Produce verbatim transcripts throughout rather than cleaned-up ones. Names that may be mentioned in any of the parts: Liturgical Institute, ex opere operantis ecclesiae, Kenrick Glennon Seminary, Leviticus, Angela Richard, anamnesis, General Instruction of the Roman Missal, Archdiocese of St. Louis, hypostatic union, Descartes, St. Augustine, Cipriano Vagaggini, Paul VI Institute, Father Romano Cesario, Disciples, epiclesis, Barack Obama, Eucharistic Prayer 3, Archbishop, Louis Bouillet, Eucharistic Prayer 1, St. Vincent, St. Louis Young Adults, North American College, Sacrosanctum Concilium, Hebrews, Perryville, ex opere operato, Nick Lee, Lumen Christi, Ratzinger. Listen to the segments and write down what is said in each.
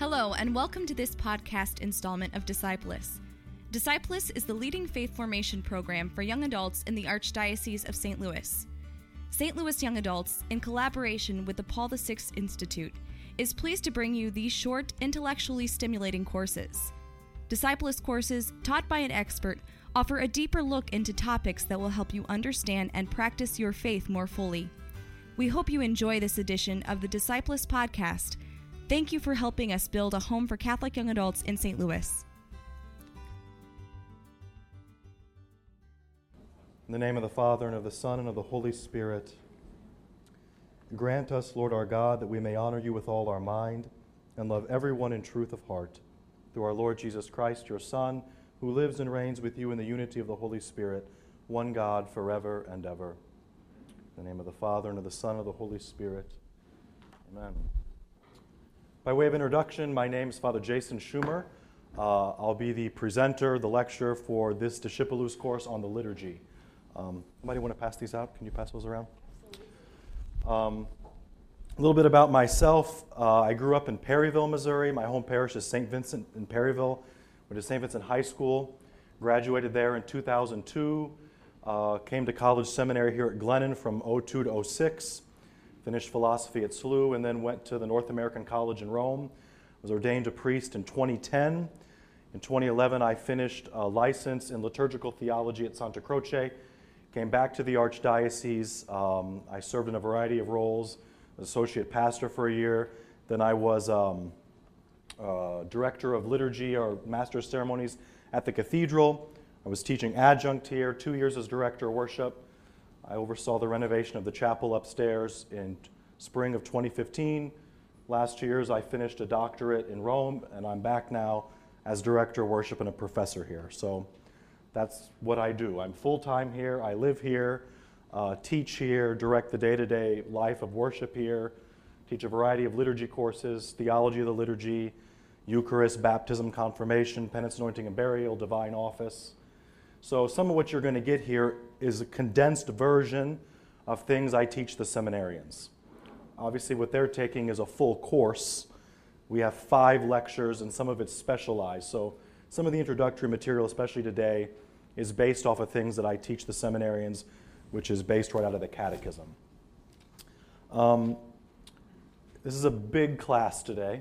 Hello, and welcome to this podcast installment of Disciples. Disciples is the leading faith formation program for young adults in the Archdiocese of Saint Louis. Saint Louis Young Adults, in collaboration with the Paul the sixth Institute, is pleased to bring you these short, intellectually stimulating courses. Disciples courses, taught by an expert, offer a deeper look into topics that will help you understand and practice your faith more fully. We hope you enjoy this edition of the Disciples podcast. Thank you for helping us build a home for Catholic young adults in Saint Louis. In the name of the Father, and of the Son, and of the Holy Spirit, grant us, Lord our God, that we may honor you with all our mind and love everyone in truth of heart. Through our Lord Jesus Christ, your Son, who lives and reigns with you in the unity of the Holy Spirit, one God, forever and ever. In the name of the Father, and of the Son, and of the Holy Spirit. Amen. By way of introduction, my name is Father Jason Schumer. Uh, I'll be the presenter, the lecturer for this Disciples course on the liturgy. Um, somebody want to pass these out? Can you pass those around? Um, a little bit about myself. Uh, I grew up in Perryville, Missouri. My home parish is Saint Vincent in Perryville. Went to Saint Vincent High School. Graduated there in two thousand two. Uh, came to college seminary here at Glennon from oh two to oh six. Finished philosophy at S L U, and then went to the North American College in Rome. Was ordained a priest in twenty ten. In twenty eleven, I finished a license in liturgical theology at Santa Croce. Came back to the Archdiocese. Um, I served in a variety of roles, as associate pastor for a year. Then I was um, uh, director of liturgy or master of ceremonies at the cathedral. I was teaching adjunct here, two years as director of worship. I oversaw the renovation of the chapel upstairs in spring of twenty fifteen. Last year's I finished a doctorate in Rome, and I'm back now as director of worship and a professor here. So that's what I do. I'm full-time here. I live here, uh, teach here, direct the day-to-day life of worship here, teach a variety of liturgy courses, theology of the liturgy, Eucharist, baptism, confirmation, penance, anointing, and burial, divine office. So some of what you're going to get here is a condensed version of things I teach the seminarians. Obviously, what they're taking is a full course. We have five lectures, and some of it's specialized. So some of the introductory material, especially today, is based off of things that I teach the seminarians, which is based right out of the Catechism. Um, this is a big class today,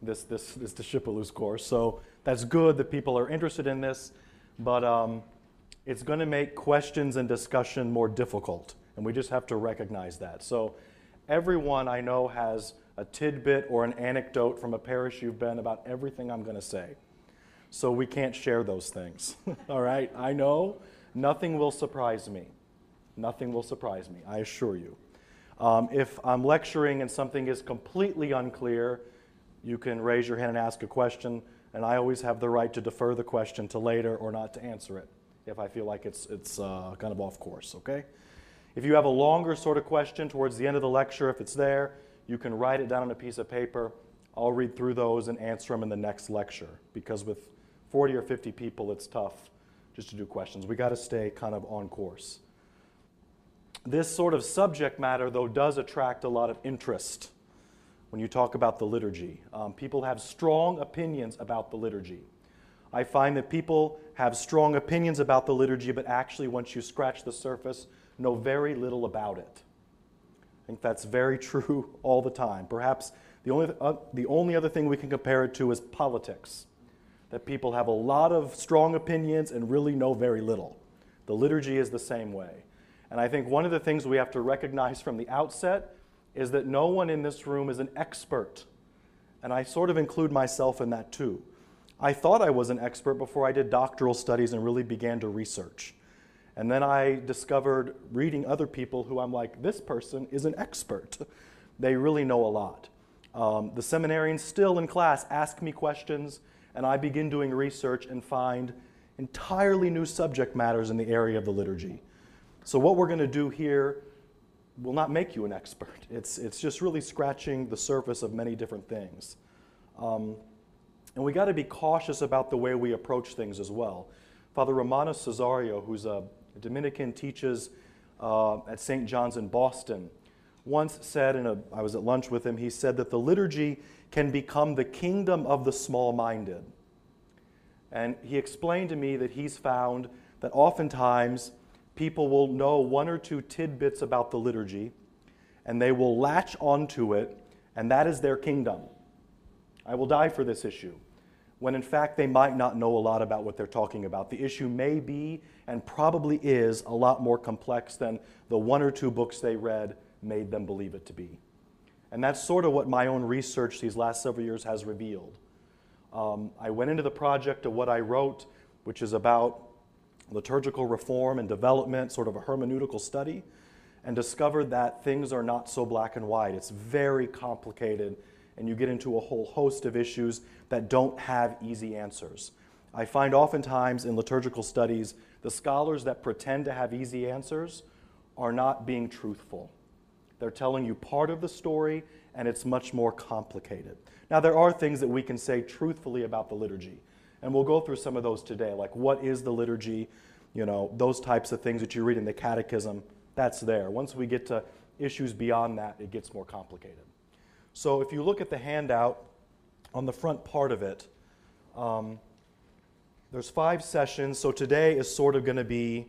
this this this Disciples course. So that's good that people are interested in this. But um, it's going to make questions and discussion more difficult, and we just have to recognize that. So everyone I know has a tidbit or an anecdote from a parish you've been about everything I'm going to say. So we can't share those things, all right? I know nothing will surprise me. Nothing will surprise me, I assure you. Um, if I'm lecturing and something is completely unclear, you can raise your hand and ask a question. And I always have the right to defer the question to later or not to answer it if I feel like it's it's uh, kind of off course, okay? If you have a longer sort of question towards the end of the lecture, if it's there, you can write it down on a piece of paper. I'll read through those and answer them in the next lecture, because with forty or fifty people, it's tough just to do questions. We got to stay kind of on course. This sort of subject matter, though, does attract a lot of interest. When you talk about the liturgy, um, people have strong opinions about the liturgy. I find that people have strong opinions about the liturgy, but actually, once you scratch the surface, know very little about it. I think that's very true all the time. Perhaps the only, uh, the only other thing we can compare it to is politics, that people have a lot of strong opinions and really know very little. The liturgy is the same way. And I think one of the things we have to recognize from the outset is that no one in this room is an expert. And I sort of include myself in that too. I thought I was an expert before I did doctoral studies and really began to research. And then I discovered reading other people who I'm like, this person is an expert. They really know a lot. Um, the seminarians still in class ask me questions, and I begin doing research and find entirely new subject matters in the area of the liturgy. So what we're going to do here will not make you an expert. It's it's just really scratching the surface of many different things. Um, and we got to be cautious about the way we approach things as well. Father Romano Cesario, who's a Dominican, teaches uh, at Saint John's in Boston. once said, and I was at lunch with him, he said that the liturgy can become the kingdom of the small-minded. And he explained to me that he's found that oftentimes people will know one or two tidbits about the liturgy, and they will latch onto it, and that is their kingdom. I will die for this issue, when in fact they might not know a lot about what they're talking about. The issue may be, and probably is, a lot more complex than the one or two books they read made them believe it to be. And that's sort of what my own research these last several years has revealed. Um, I went into the project of what I wrote, which is about liturgical reform and development, sort of a hermeneutical study, and discovered that things are not so black and white. It's very complicated, and you get into a whole host of issues that don't have easy answers. I find oftentimes in liturgical studies, the scholars that pretend to have easy answers are not being truthful. They're telling you part of the story, and it's much more complicated. Now, there are things that we can say truthfully about the liturgy, and we'll go through some of those today, like what is the liturgy, you know, those types of things that you read in the Catechism, that's there. Once we get to issues beyond that, it gets more complicated. So if you look at the handout, on the front part of it, um, there's five sessions. So today is sort of going to be,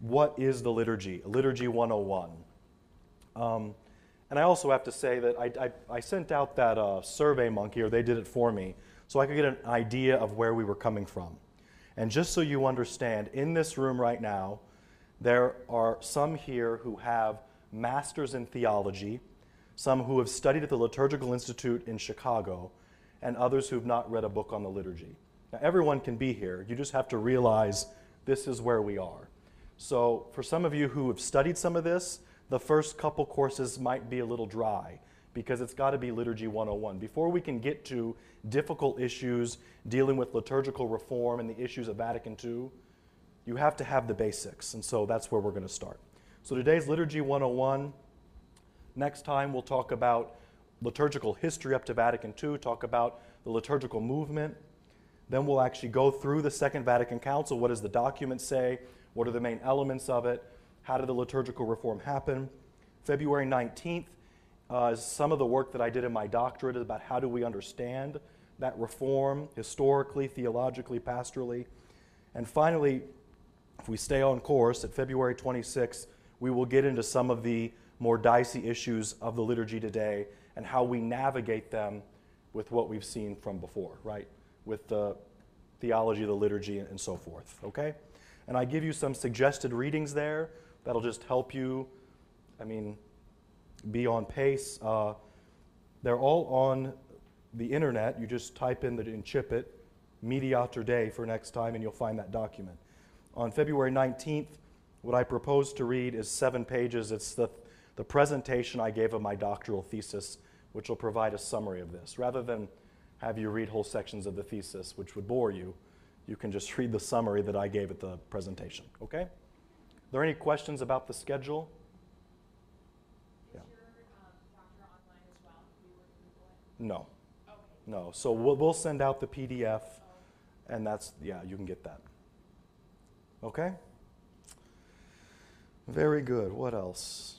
what is the liturgy? Liturgy one oh one. Um, and I also have to say that I, I, I sent out that uh, Survey Monkey, or they did it for me, so I could get an idea of where we were coming from. And just so you understand, in this room right now, there are some here who have masters in theology, some who have studied at the Liturgical Institute in Chicago, and others who've not read a book on the liturgy. Now, everyone can be here. You just have to realize this is where we are. So for some of you who have studied some of this, the first couple courses might be a little dry, because it's got to be Liturgy one oh one. Before we can get to difficult issues dealing with liturgical reform and the issues of Vatican two, you have to have the basics, and so that's where we're going to start. So today's Liturgy one oh one. Next time we'll talk about liturgical history up to Vatican two, talk about the liturgical movement. Then we'll actually go through the Second Vatican Council. What does the document say? What are the main elements of it? How did the liturgical reform happen? February nineteenth uh, is some of the work that I did in my doctorate about how do we understand that reform historically, theologically, pastorally. And finally, if we stay on course, at February twenty-sixth, we will get into some of the more dicey issues of the liturgy today and how we navigate them with what we've seen from before, right? With the theology of the liturgy and so forth, okay? And I give you some suggested readings there that'll just help you, I mean, be on pace. Uh, they're all on the internet. You just type in the in Chipit, Mediator Dei for next time, and you'll find that document. On February nineteenth, what I propose to read is seven pages. It's the the presentation I gave of my doctoral thesis, which will provide a summary of this. Rather than have you read whole sections of the thesis, which would bore you, you can just read the summary that I gave at the presentation, okay? Are there any questions about the schedule? Is yeah. your um, doctor online as well? You no. Okay. No, so we'll, we'll send out the P D F, oh. and that's, yeah, you can get that. Okay? Very good, what else?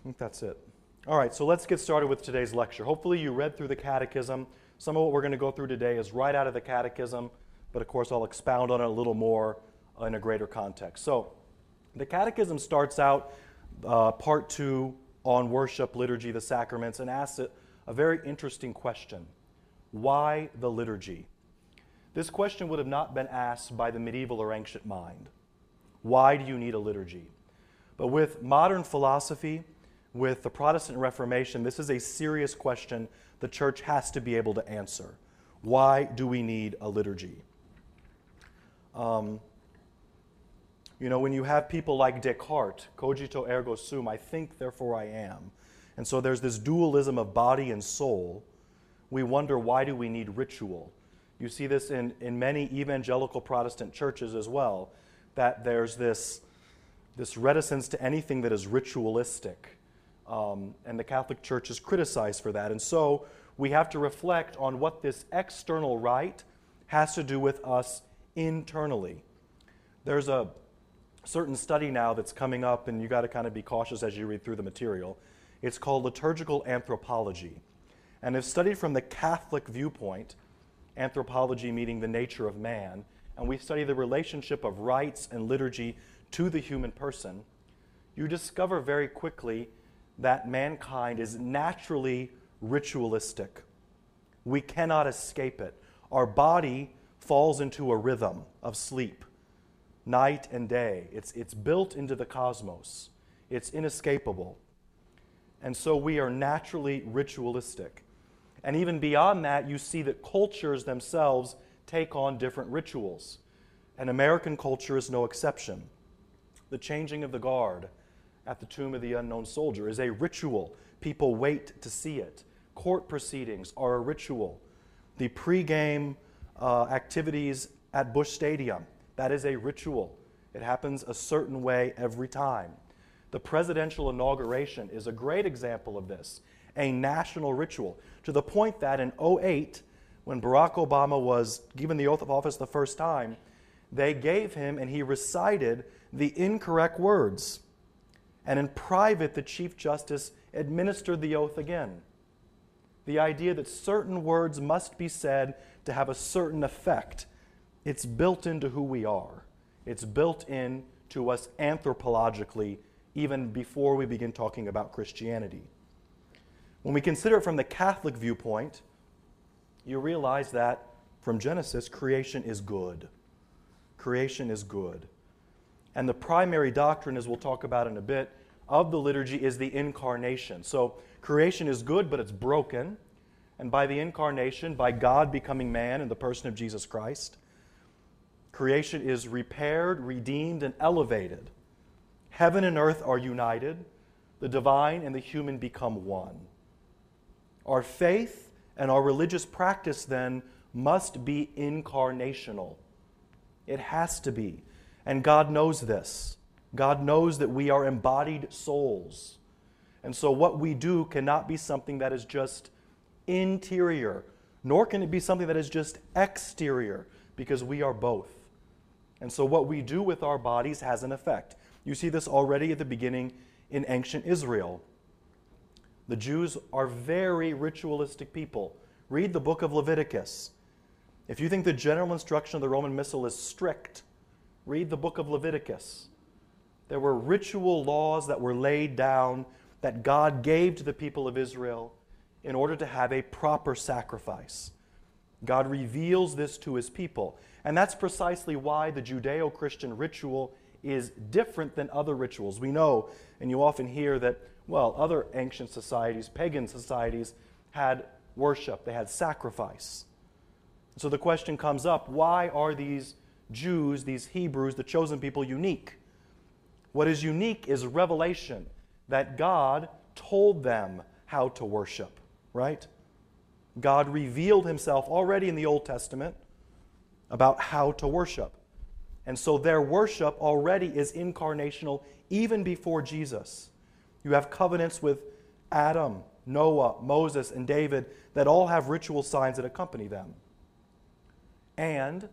I think that's it. All right, so let's get started with today's lecture. Hopefully you read through the Catechism. Some of what we're going to go through today is right out of the Catechism, but of course I'll expound on it a little more in a greater context. So the Catechism starts out uh, part two on worship, liturgy, the sacraments, and asks it a very interesting question. Why the liturgy? This question would have not been asked by the medieval or ancient mind. Why do you need a liturgy? But with modern philosophy, with the Protestant Reformation, this is a serious question the church has to be able to answer. Why do we need a liturgy? Um, you know, when you have people like Descartes, cogito ergo sum, I think, therefore I am. And so there's this dualism of body and soul. We wonder, why do we need ritual? You see this in, in many evangelical Protestant churches as well, that there's this, this reticence to anything that is ritualistic. Um, and the Catholic Church is criticized for that. And so we have to reflect on what this external rite has to do with us internally. There's a certain study now that's coming up, and you got to kind of be cautious as you read through the material. It's called Liturgical Anthropology. And it's studied from the Catholic viewpoint, anthropology meaning the nature of man, and we study the relationship of rites and liturgy to the human person. You discover very quickly that mankind is naturally ritualistic. We cannot escape it. Our body falls into a rhythm of sleep, night and day. It's, it's built into the cosmos. It's inescapable. And so we are naturally ritualistic. And even beyond that, you see that cultures themselves take on different rituals. And American culture is no exception. The changing of the guard at the tomb of the unknown soldier is a ritual. People wait to see it. Court proceedings are a ritual. The pregame uh, activities at Busch Stadium, that is a ritual. It happens a certain way every time. The presidential inauguration is a great example of this, a national ritual, to the point that in oh eight, when Barack Obama was given the oath of office the first time, they gave him and he recited the incorrect words. And in private, the Chief Justice administered the oath again. The idea that certain words must be said to have a certain effect, it's built into who we are. It's built in to us anthropologically, even before we begin talking about Christianity. When we consider it from the Catholic viewpoint, you realize that from Genesis, creation is good. Creation is good. And the primary doctrine, as we'll talk about in a bit, of the liturgy is the incarnation. So creation is good, but it's broken. And by the incarnation, by God becoming man in the person of Jesus Christ, creation is repaired, redeemed, and elevated. Heaven and earth are united. The divine and the human become one. Our faith and our religious practice, then, must be incarnational. It has to be. And God knows this. God knows that we are embodied souls. And so what we do cannot be something that is just interior, nor can it be something that is just exterior, because we are both. And so what we do with our bodies has an effect. You see this already at the beginning in ancient Israel. The Jews are very ritualistic people. Read the book of Leviticus. If you think the general instruction of the Roman Missal is strict, read the book of Leviticus. There were ritual laws that were laid down that God gave to the people of Israel in order to have a proper sacrifice. God reveals this to his people. And that's precisely why the Judeo-Christian ritual is different than other rituals. We know, and you often hear that, well, other ancient societies, pagan societies, had worship, they had sacrifice. So the question comes up, why are these Jews, these Hebrews, the chosen people, unique? What is unique is revelation, that God told them how to worship, right? God revealed himself already in the Old Testament about how to worship. And so their worship already is incarnational even before Jesus. You have covenants with Adam, Noah, Moses, and David that all have ritual signs that accompany them. And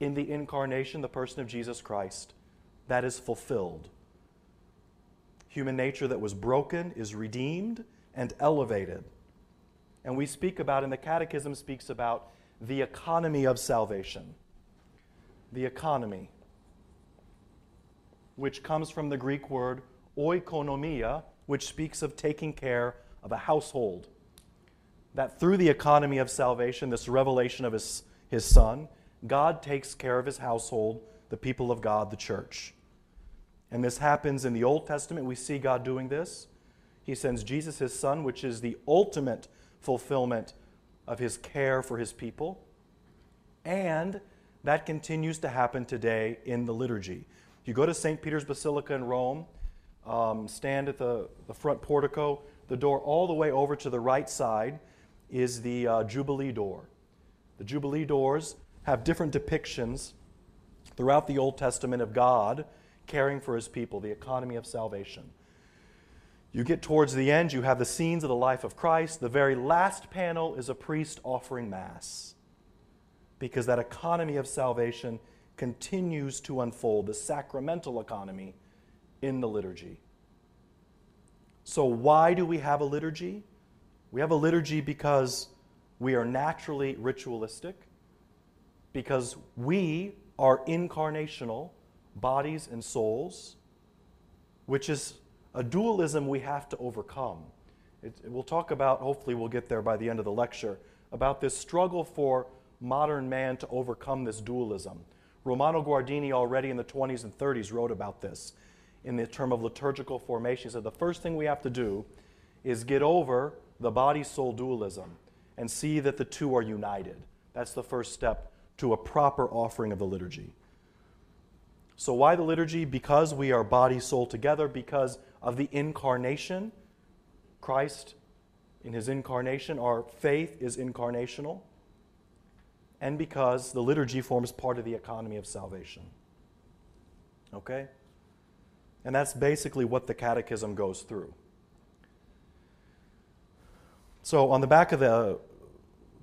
in the incarnation, the person of Jesus Christ, that is fulfilled. Human nature that was broken is redeemed and elevated. And we speak about, and the Catechism speaks about, the economy of salvation. The economy, which comes from the Greek word oikonomia, which speaks of taking care of a household. That through the economy of salvation, this revelation of his, his Son, God takes care of his household, the people of God, the church. And this happens in the Old Testament. We see God doing this. He sends Jesus, his Son, which is the ultimate fulfillment of his care for his people. And that continues to happen today in the liturgy. You go to Saint Peter's Basilica in Rome, um, stand at the, the front portico, the door all the way over to the right side is the uh, Jubilee door. The Jubilee doors have different depictions throughout the Old Testament of God caring for his people, the economy of salvation. You get towards the end, you have the scenes of the life of Christ. The very last panel is a priest offering Mass, because that economy of salvation continues to unfold, the sacramental economy in the liturgy. So why do we have a liturgy? We have a liturgy because we are naturally ritualistic, because we are incarnational bodies and souls, which is a dualism we have to overcome. It, we'll talk about, hopefully we'll get there by the end of the lecture, about this struggle for modern man to overcome this dualism. Romano Guardini already in the twenties and thirties wrote about this in the term of liturgical formation. He said the first thing we have to do is get over the body-soul dualism and see that the two are united. That's the first step to a proper offering of the liturgy. So why the liturgy? Because we are body-soul together, because of the incarnation. Christ in his incarnation, our faith is incarnational, and because the liturgy forms part of the economy of salvation. Okay? And that's basically what the Catechism goes through. So on the back of the,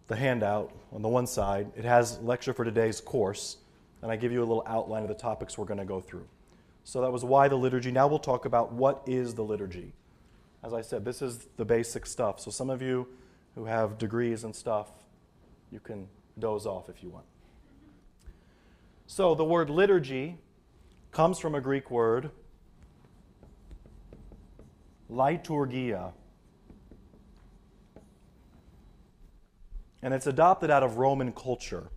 the handout, on the one side, it has lecture for today's course, and I give you a little outline of the topics we're going to go through. So that was why the liturgy. Now we'll talk about what is the liturgy. As I said, this is the basic stuff. So some of you who have degrees and stuff, you can doze off if you want. So the word liturgy comes from a Greek word, liturgia. And it's adopted out of Roman culture.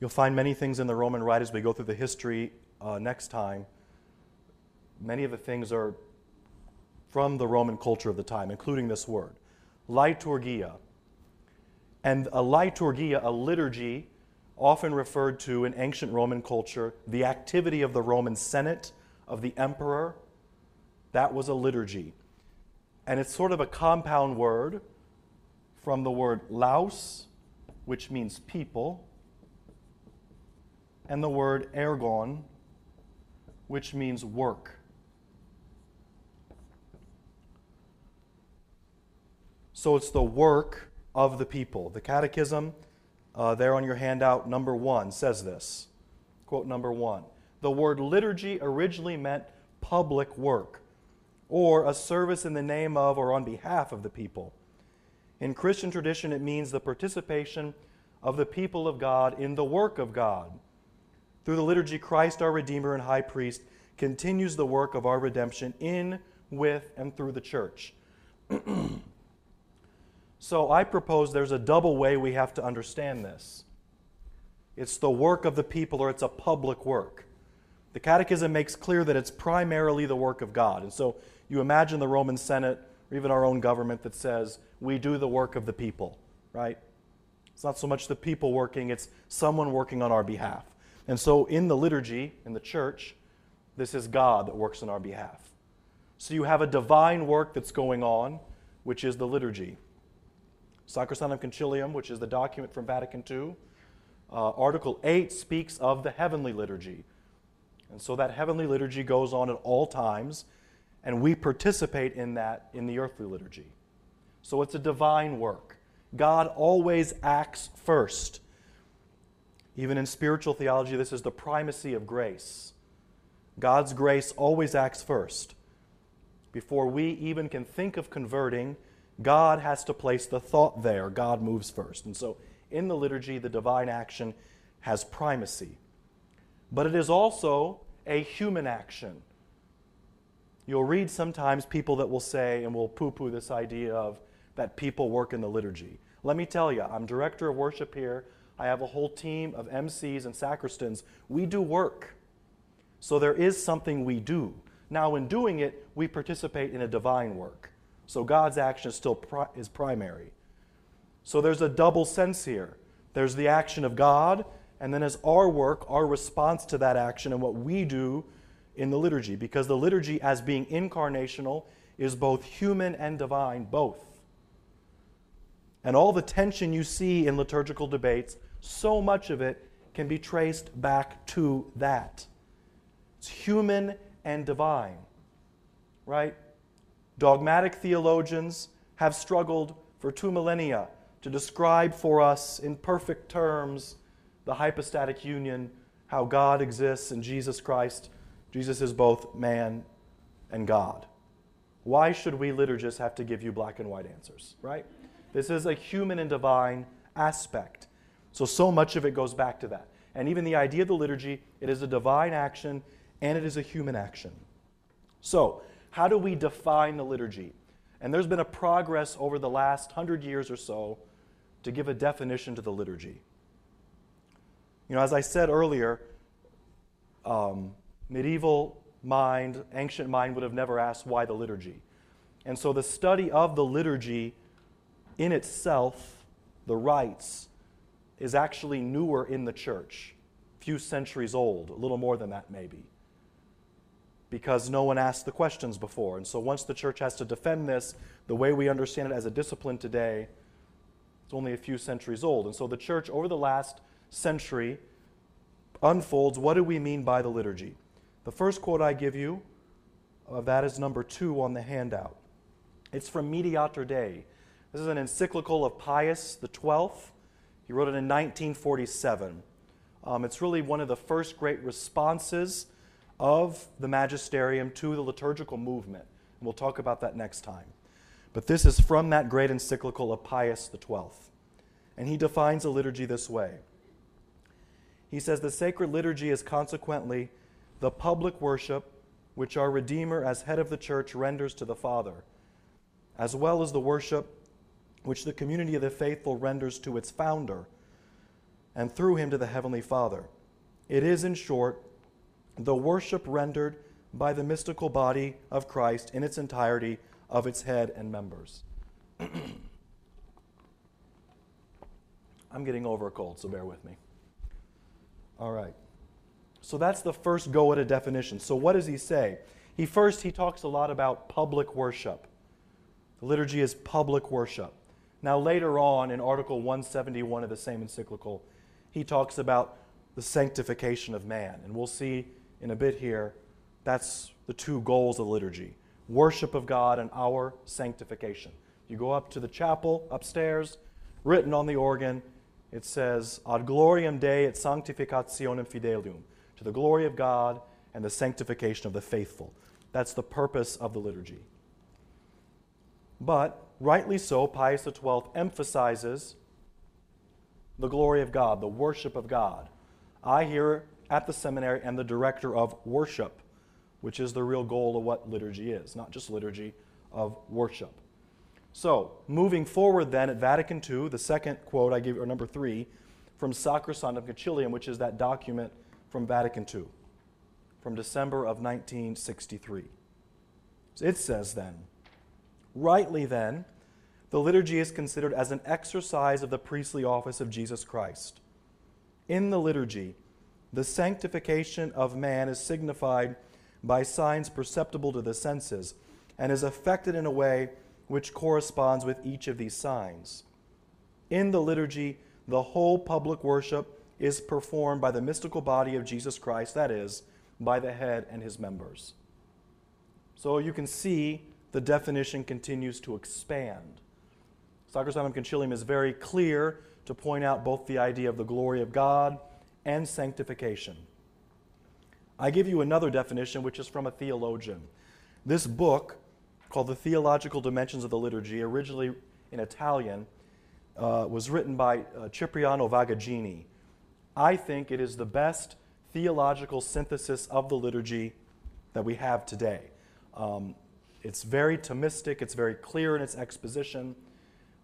You'll find many things in the Roman Rite as we go through the history uh, next time. Many of the things are from the Roman culture of the time, including this word, liturgia. And a liturgia, a liturgy, often referred to in ancient Roman culture, the activity of the Roman Senate, of the emperor, that was a liturgy. And it's sort of a compound word from the word laus, which means people, and the word ergon, which means work. So it's the work of the people. The Catechism, uh, there on your handout, number one, says this. Quote number one. The word liturgy originally meant public work, or a service in the name of or on behalf of the people. In Christian tradition, it means the participation of the people of God in the work of God. Through the liturgy, Christ, our Redeemer and High Priest, continues the work of our redemption in, with, and through the church. So I propose there's a double way we have to understand this. It's the work of the people, or it's a public work. The Catechism makes clear that it's primarily the work of God. And so you imagine the Roman Senate, or even our own government, that says, we do the work of the people, right? It's not so much the people working, it's someone working on our behalf. And so in the liturgy, in the church, this is God that works on our behalf. So you have a divine work that's going on, which is the liturgy. Sacrosanctum Concilium, which is the document from Vatican two, uh, Article eight speaks of the heavenly liturgy. And so that heavenly liturgy goes on at all times, and we participate in that in the earthly liturgy. So it's a divine work. God always acts first. Even in spiritual theology, this is the primacy of grace. God's grace always acts first. Before we even can think of converting, God has to place the thought there. God moves first. And so in the liturgy, the divine action has primacy. But it is also a human action. You'll read sometimes people that will say, and will poo-poo this idea of that people work in the liturgy. Let me tell you, I'm director of worship here. I have a whole team of M Cs and sacristans. We do work. So there is something we do. Now in doing it, we participate in a divine work. So God's action is still pri- is primary. So there's a double sense here. There's the action of God, and then as our work, our response to that action and what we do in the liturgy. Because the liturgy, as being incarnational, is both human and divine, both. And all the tension you see in liturgical debates, so much of it can be traced back to that. It's human and divine, right? Dogmatic theologians have struggled for two millennia to describe for us in perfect terms the hypostatic union how God exists in Jesus Christ. Jesus is both man and God. Why should we liturgists have to give you black and white answers, right? This is a human and divine aspect. So, so much of it goes back to that. And even the idea of the liturgy, it is a divine action and it is a human action. So, how do we define the liturgy? And there's been a progress over the last hundred years or so to give a definition to the liturgy. You know, as I said earlier, um, medieval mind, ancient mind would have never asked why the liturgy. And so the study of the liturgy in itself, the rites, is actually newer in the church, a few centuries old, a little more than that maybe, because no one asked the questions before. And so once the church has to defend this, the way we understand it as a discipline today, it's only a few centuries old. And so the church over the last century unfolds, what do we mean by the liturgy? The first quote I give you of that is number two on the handout. It's from Mediator Dei. This is an encyclical of Pius the twelfth. He wrote it in nineteen forty-seven. Um, it's really one of the first great responses of the magisterium to the liturgical movement. And we'll talk about that next time. But this is from that great encyclical of Pius the twelfth. And he defines a liturgy this way. He says, the sacred liturgy is consequently the public worship which our Redeemer as head of the church renders to the Father, as well as the worship which the community of the faithful renders to its founder, and through him to the Heavenly Father. It is, in short, the worship rendered by the mystical body of Christ in its entirety of its head and members. I'm getting over a cold, so bear with me. All right. So that's the first go at a definition. So what does he say? He first, he talks a lot about public worship. The liturgy is public worship. Now later on in Article one seventy-one of the same encyclical, he talks about the sanctification of man. And we'll see in a bit here, that's the two goals of the liturgy. Worship of God and our sanctification. You go up to the chapel upstairs, written on the organ, it says, Ad gloriam Dei et sanctificationem fidelium. To the glory of God and the sanctification of the faithful. That's the purpose of the liturgy. But, rightly so, Pius the twelfth emphasizes the glory of God, the worship of God. I here at the seminary am the director of worship, which is the real goal of what liturgy is, not just liturgy, of worship. So, moving forward then at Vatican two, the second quote I give you, or number three, from Sacrosanctum Concilium, which is that document from Vatican two, from December of nineteen sixty-three. So it says then, rightly then, the liturgy is considered as an exercise of the priestly office of Jesus Christ. In the liturgy, the sanctification of man is signified by signs perceptible to the senses and is effected in a way which corresponds with each of these signs. In the liturgy, the whole public worship is performed by the mystical body of Jesus Christ, that is, by the head and his members. So you can see the definition continues to expand. Sacrosanctum Concilium is very clear to point out both the idea of the glory of God and sanctification. I give you another definition, which is from a theologian. This book, called The Theological Dimensions of the Liturgy, originally in Italian, uh, was written by uh, Cipriano Vagaggini. I think it is the best theological synthesis of the liturgy that we have today. Um, It's very Thomistic, it's very clear in its exposition.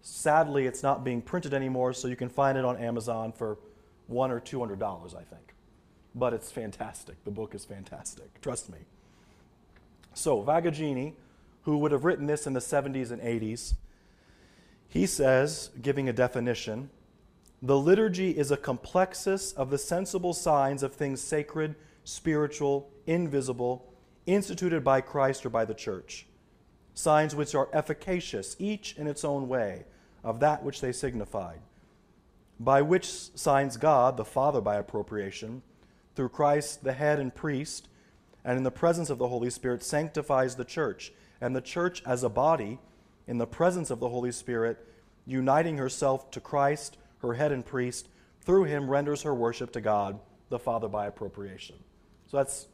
Sadly, it's not being printed anymore, so you can find it on Amazon for one or two hundred dollars, I think. But it's fantastic. The book is fantastic. Trust me. So Vagaggini, who would have written this in the seventies and eighties, he says, giving a definition, the liturgy is a complexus of the sensible signs of things sacred, spiritual, invisible, instituted by Christ or by the church, signs which are efficacious, each in its own way, of that which they signified, by which signs God, the Father by appropriation, through Christ the head and priest, and in the presence of the Holy Spirit sanctifies the church, and the church as a body, in the presence of the Holy Spirit, uniting herself to Christ, her head and priest, through him renders her worship to God the father by appropriation. So that's,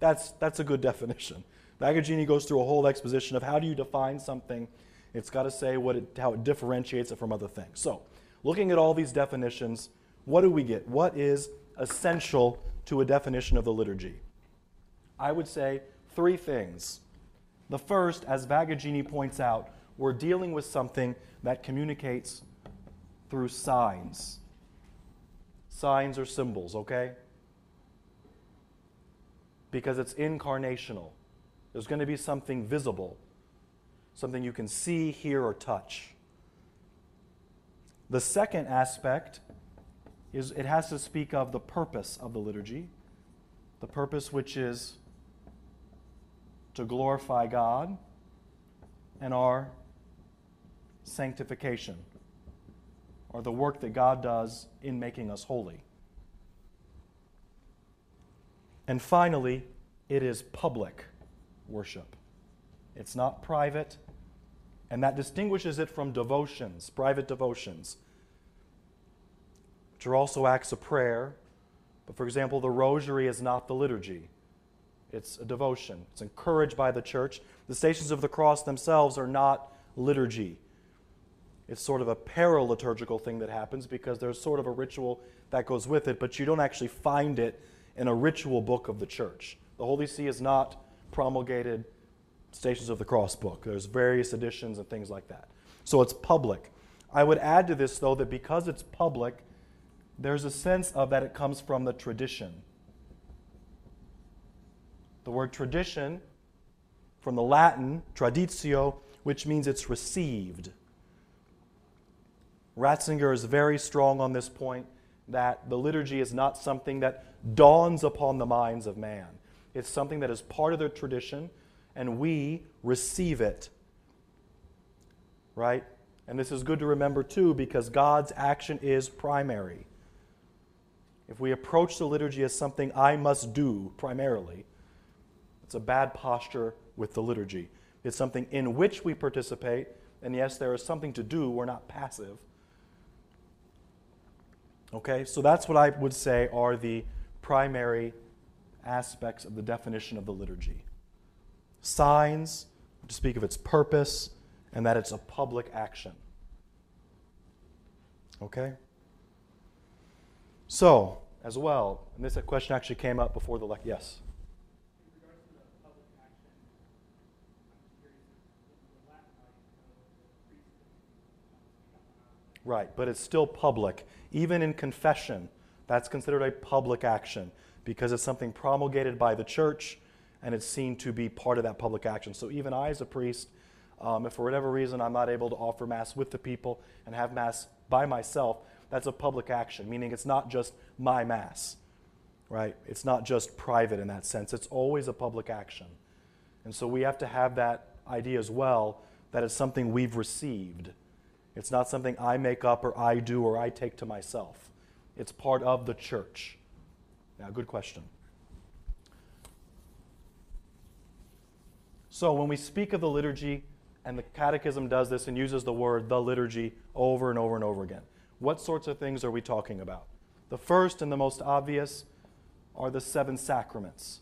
that's, that's a good definition. Vagaggini goes through a whole exposition of how do you define something. It's got to say what it, how it differentiates it from other things. So looking at all these definitions, what do we get? What is essential to a definition of the liturgy? I would say three things. The first, as Vagaggini points out, we're dealing with something that communicates through signs. Signs or symbols, okay? Because it's incarnational. There's going to be something visible, something you can see, hear, or touch. The second aspect is it has to speak of the purpose of the liturgy, the purpose which is to glorify God and our sanctification, or the work that God does in making us holy. And finally, it is public worship. It's not private, and that distinguishes it from devotions, private devotions, which are also acts of prayer. But for example, the rosary is not the liturgy. It's a devotion. It's encouraged by the church. The Stations of the Cross themselves are not liturgy. It's sort of a paraliturgical thing that happens because there's sort of a ritual that goes with it, but you don't actually find it in a ritual book of the church. The Holy See is not promulgated Stations of the Cross book. There's various editions and things like that. So it's public. I would add to this, though, that because it's public, there's a sense of that it comes from the tradition. The word tradition, from the Latin, traditio, which means it's received. Ratzinger is very strong on this point, that the liturgy is not something that dawns upon the minds of man. It's something that is part of their tradition, and we receive it, right? And this is good to remember, too, because God's action is primary. If we approach the liturgy as something I must do primarily, it's a bad posture with the liturgy. It's something in which we participate, and yes, there is something to do. We're not passive. Okay, so that's what I would say are the primary aspects of the definition of the liturgy. Signs, to speak of its purpose, and that it's a public action. Okay? So, as well, and this question actually came up before the lecture. Yes? In regards to the public action, I'm curious if the Latin audience. Right, but it's still public. Even in confession, that's considered a public action because it's something promulgated by the church and it's seen to be part of that public action. So even I, as a priest, Um, if for whatever reason I'm not able to offer Mass with the people and have Mass by myself, that's a public action, meaning it's not just my Mass, right? It's not just private in that sense. It's always a public action. And so we have to have that idea as well, that it's something we've received. It's not something I make up or I do or I take to myself. It's part of the church. Now, good question. So when we speak of the liturgy, and the Catechism does this and uses the word, the liturgy, over and over and over again. What sorts of things are we talking about? The first and the most obvious are the seven sacraments.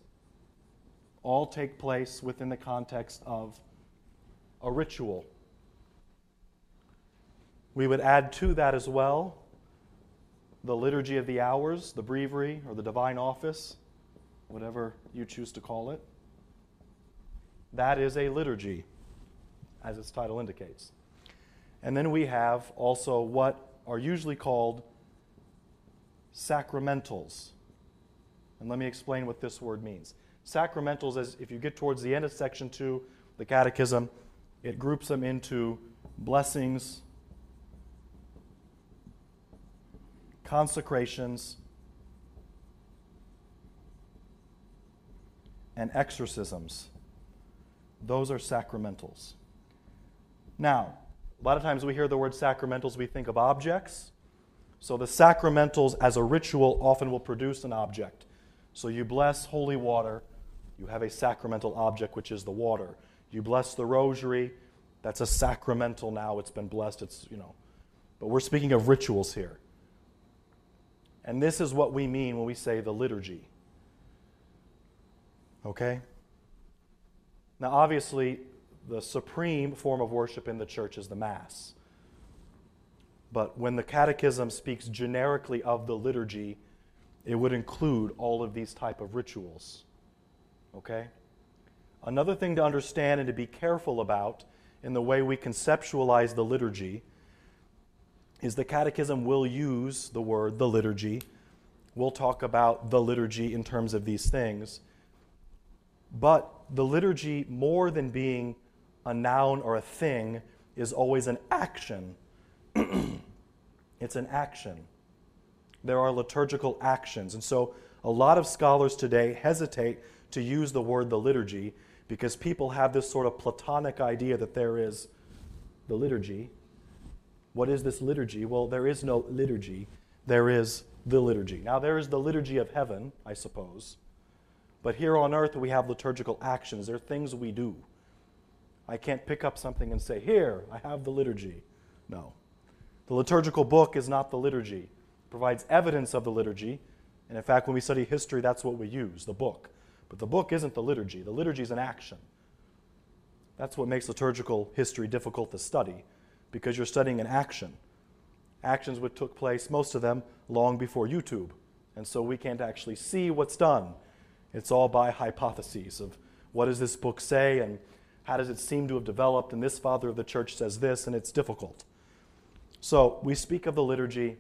All take place within the context of a ritual. We would add to that as well the liturgy of the hours, the breviary, or the divine office, whatever you choose to call it. That is a liturgy, as its title indicates. And then we have also what are usually called sacramentals. And let me explain what this word means. Sacramentals, as if you get towards the end of section two, the Catechism, it groups them into blessings, consecrations, and exorcisms. Those are sacramentals. Now, a lot of times we hear the word sacramentals, we think of objects. So the sacramentals as a ritual often will produce an object. So you bless holy water, you have a sacramental object, which is the water. You bless the rosary, that's a sacramental now, it's been blessed, it's, you know. But we're speaking of rituals here. And this is what we mean when we say the liturgy. Okay? Now, obviously, the supreme form of worship in the church is the Mass. But when the Catechism speaks generically of the liturgy, it would include all of these type of rituals. Okay? Another thing to understand and to be careful about in the way we conceptualize the liturgy is the Catechism will use the word, the liturgy. We'll talk about the liturgy in terms of these things. But the liturgy, more than being a noun or a thing, is always an action. It's an action. There are liturgical actions. And so a lot of scholars today hesitate to use the word the liturgy because people have this sort of Platonic idea that there is the liturgy. What is this liturgy? Well, there is no liturgy. There is the liturgy. Now, there is the liturgy of heaven, I suppose. But here on earth, we have liturgical actions. There are things we do. I can't pick up something and say, here, I have the liturgy. No. The liturgical book is not the liturgy. It provides evidence of the liturgy. And in fact, when we study history, that's what we use, the book. But the book isn't the liturgy. The liturgy is an action. That's what makes liturgical history difficult to study, because you're studying an action. Actions which took place, most of them, long before YouTube. And so we can't actually see what's done. It's all by hypotheses of what does this book say and how does it seem to have developed, and this father of the church says this, and it's difficult. So we speak of the liturgy,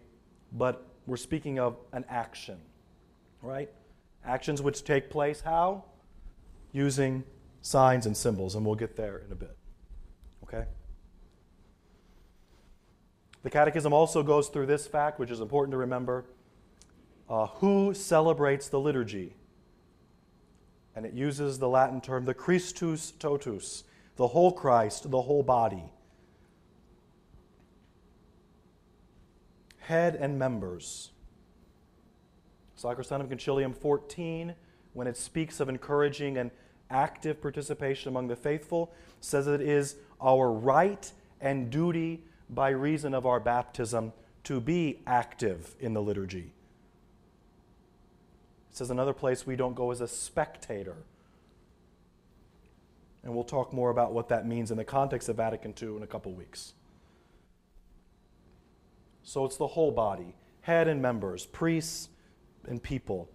but we're speaking of an action, right? Actions which take place how? Using signs and symbols, and we'll get there in a bit, okay? The Catechism also goes through this fact, which is important to remember. Uh, who celebrates the liturgy? And it uses the Latin term, the Christus totus, the whole Christ, the whole body. Head and members. Sacrosanctum Concilium fourteen, when it speaks of encouraging an active participation among the faithful, says it is our right and duty by reason of our baptism to be active in the liturgy. It says another place we don't go as a spectator. And we'll talk more about what that means in the context of Vatican two in a couple weeks. So it's the whole body, head and members, priests and people.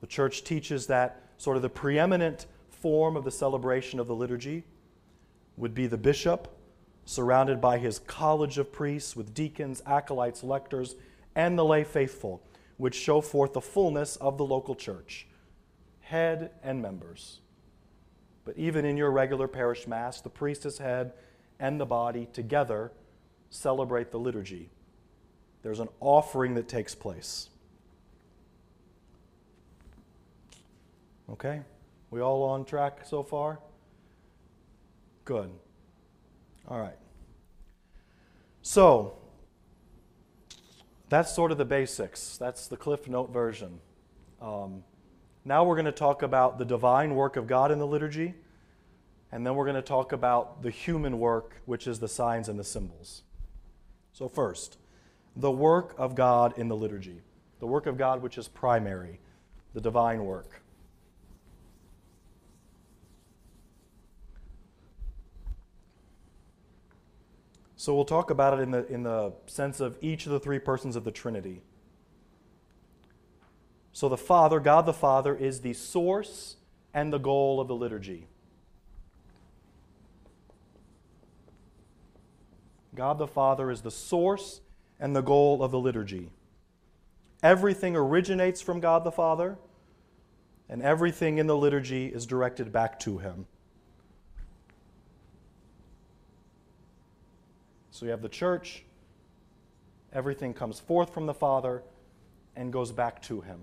The Church teaches that sort of the preeminent form of the celebration of the liturgy would be the bishop, surrounded by his college of priests with deacons, acolytes, lectors, and the lay faithful, which show forth the fullness of the local church, head and members. But even in your regular parish mass, the priest as head and the body together celebrate the liturgy. There's an offering that takes place. Okay? We all on track so far? Good. All right. So, that's sort of the basics. That's the Cliff Note version. Um, now we're going to talk about the divine work of God in the liturgy, and then we're going to talk about the human work, which is the signs and the symbols. So first, the work of God in the liturgy. The work of God which is primary, the divine work. So we'll talk about it in the, in the sense of each of the three persons of the Trinity. So the Father, God the Father, is the source and the goal of the liturgy. God the Father is the source and the goal of the liturgy. Everything originates from God the Father, and everything in the liturgy is directed back to Him. So you have the church, everything comes forth from the Father and goes back to Him.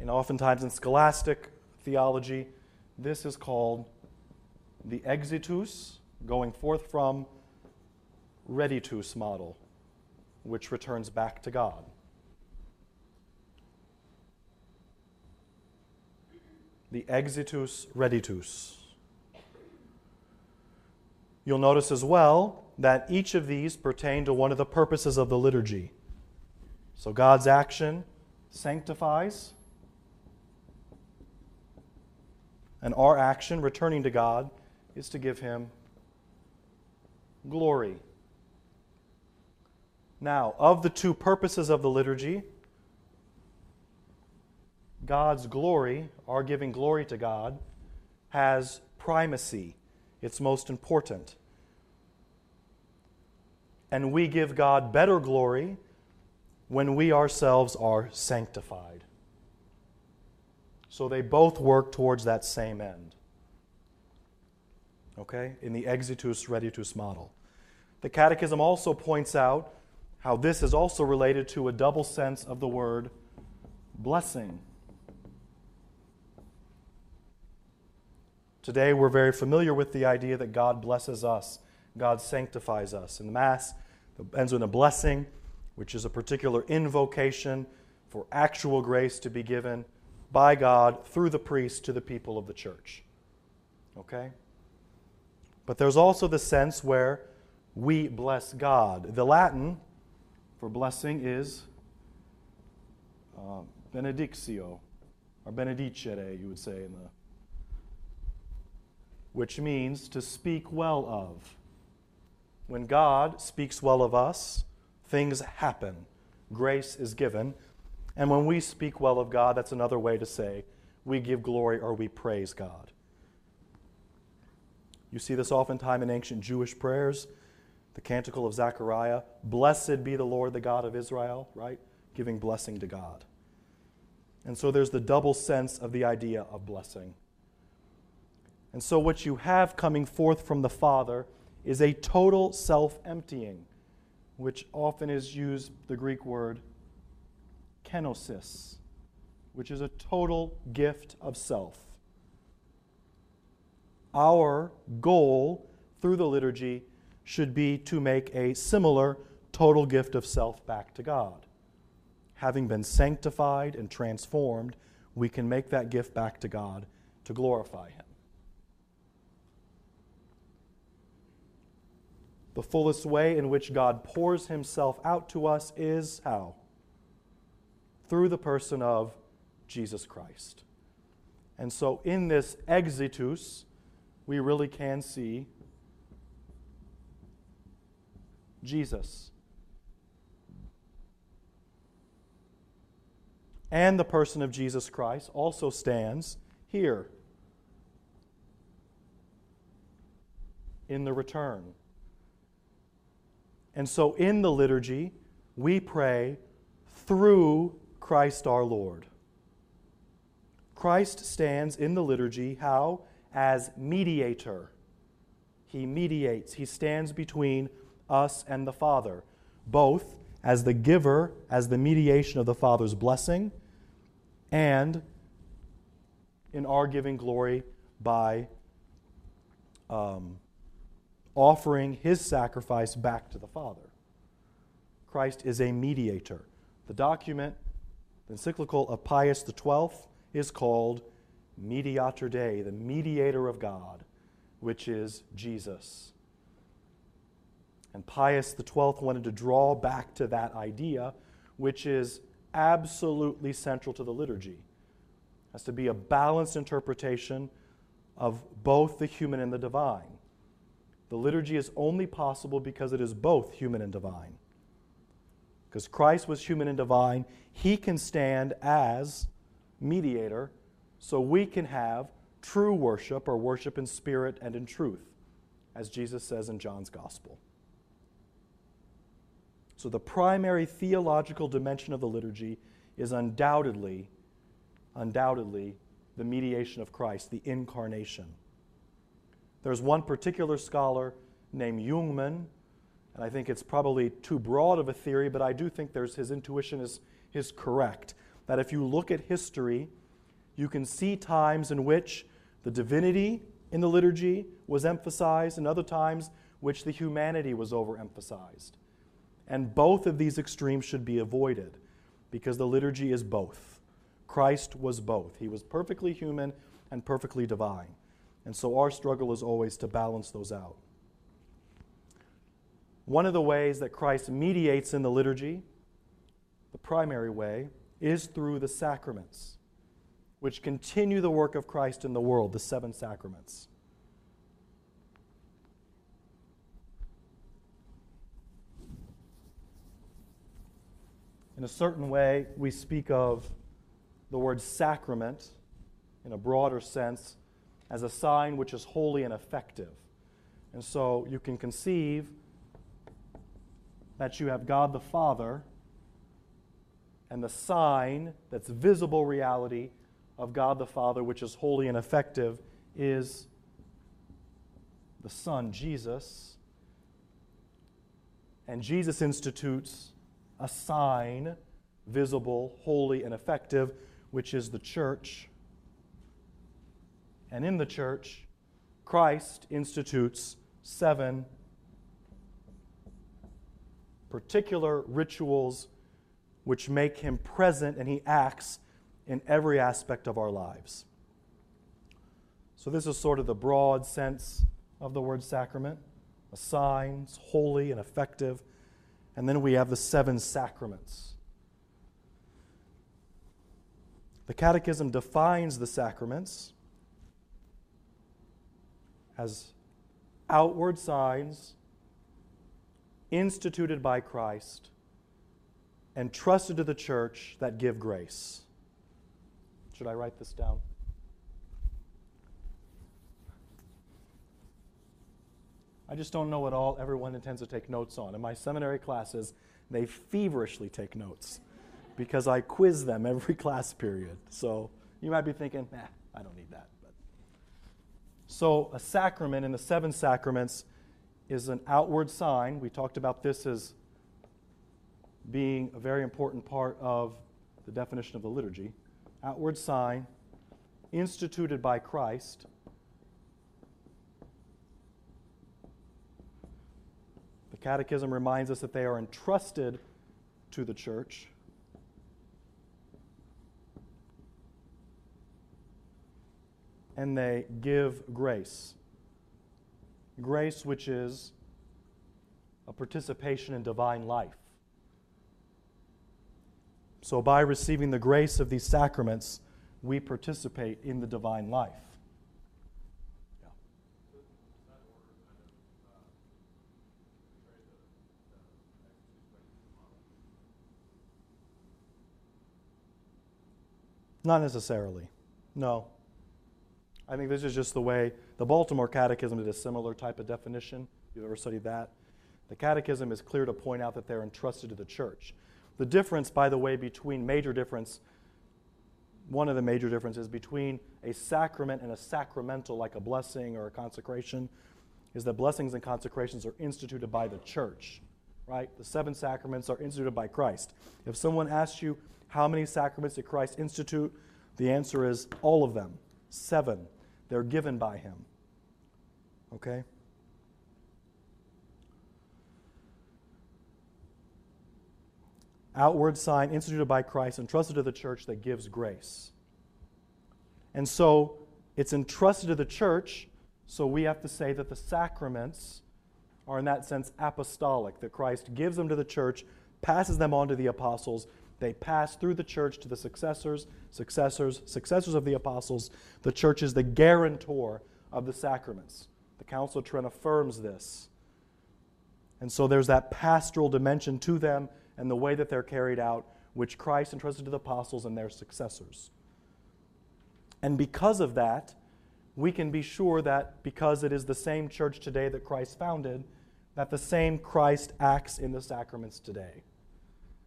And oftentimes in scholastic theology, this is called the exitus, going forth from, reditus model, which returns back to God. The exitus, reditus. You'll notice as well that each of these pertain to one of the purposes of the liturgy. So God's action sanctifies, and our action, returning to God, is to give Him glory. Now, of the two purposes of the liturgy, God's glory, our giving glory to God, has primacy. It's most important. And we give God better glory when we ourselves are sanctified. So they both work towards that same end. Okay? In the exitus reditus model. The Catechism also points out how this is also related to a double sense of the word blessing. Today we're very familiar with the idea that God blesses us, God sanctifies us. In the Mass, it ends with a blessing, which is a particular invocation for actual grace to be given by God through the priest to the people of the church. Okay? But there's also the sense where we bless God. The Latin for blessing is uh, benedictio, or benedicere, you would say, in the, which means to speak well of. When God speaks well of us, things happen. Grace is given. And when we speak well of God, that's another way to say we give glory or we praise God. You see this oftentimes in ancient Jewish prayers, the Canticle of Zechariah, blessed be the Lord, the God of Israel, right? Giving blessing to God. And so there's the double sense of the idea of blessing. And so what you have coming forth from the Father is a total self-emptying, which often is used, the Greek word, kenosis, which is a total gift of self. Our goal through the liturgy should be to make a similar total gift of self back to God. Having been sanctified and transformed, we can make that gift back to God to glorify Him. The fullest way in which God pours Himself out to us is how? Through the person of Jesus Christ. And so in this exitus, we really can see Jesus and the person of Jesus Christ also stands here in the return. And so in the liturgy, we pray through Christ our Lord. Christ stands in the liturgy, how? As mediator. He mediates. He stands between us and the Father, both as the giver, as the mediation of the Father's blessing, and in our giving glory by um, offering His sacrifice back to the Father. Christ is a mediator. The document, the encyclical of Pius the twelfth, is called Mediator Dei, the mediator of God, which is Jesus. And Pius the twelfth wanted to draw back to that idea, which is absolutely central to the liturgy. It has to be a balanced interpretation of both the human and the divine. The liturgy is only possible because it is both human and divine. Because Christ was human and divine, He can stand as mediator so we can have true worship, or worship in spirit and in truth, as Jesus says in John's Gospel. So the primary theological dimension of the liturgy is undoubtedly, undoubtedly, the mediation of Christ, the incarnation. There's one particular scholar named Jungmann, and I think it's probably too broad of a theory, but I do think there's his intuition is, is correct, that if you look at history, you can see times in which the divinity in the liturgy was emphasized and other times which the humanity was overemphasized. And both of these extremes should be avoided because the liturgy is both. Christ was both. He was perfectly human and perfectly divine. And so our struggle is always to balance those out. One of the ways that Christ mediates in the liturgy, the primary way, is through the sacraments, which continue the work of Christ in the world, the seven sacraments. In a certain way, we speak of the word sacrament in a broader sense as a sign which is holy and effective. And so you can conceive that you have God the Father and the sign that's visible reality of God the Father, which is holy and effective, is the Son, Jesus. And Jesus institutes a sign, visible, holy, and effective, which is the church. And in the church, Christ institutes seven particular rituals which make him present, and he acts in every aspect of our lives. So this is sort of the broad sense of the word sacrament. A sign, it's holy and effective. And then we have the seven sacraments. The Catechism defines the sacraments as outward signs instituted by Christ and trusted to the church that give grace. Should I write this down? I just don't know what all everyone intends to take notes on. In my seminary classes, they feverishly take notes because I quiz them every class period. So you might be thinking, nah, I don't need that. But. So a sacrament in the seven sacraments is an outward sign. We talked about this as being a very important part of the definition of the liturgy. Outward sign instituted by Christ. The Catechism reminds us that they are entrusted to the church. And they give grace. Grace, which is a participation in divine life. So by receiving the grace of these sacraments, we participate in the divine life. Not necessarily. No. I think this is just the way the Baltimore Catechism did a similar type of definition. If you've ever studied that. The Catechism is clear to point out that they're entrusted to the church. The difference, by the way, between major difference, one of the major differences between a sacrament and a sacramental, like a blessing or a consecration, is that blessings and consecrations are instituted by the church, right? The seven sacraments are instituted by Christ. If someone asks you, how many sacraments did Christ institute? The answer is all of them. Seven. They're given by him. Okay? Outward sign instituted by Christ, entrusted to the church that gives grace. And so it's entrusted to the church, so we have to say that the sacraments are in that sense apostolic, that Christ gives them to the church, passes them on to the apostles. They pass through the church to the successors, successors, successors of the apostles. The church is the guarantor of the sacraments. The Council of Trent affirms this. And so there's that pastoral dimension to them and the way that they're carried out, which Christ entrusted to the apostles and their successors. And because of that, we can be sure that because it is the same church today that Christ founded, that the same Christ acts in the sacraments today.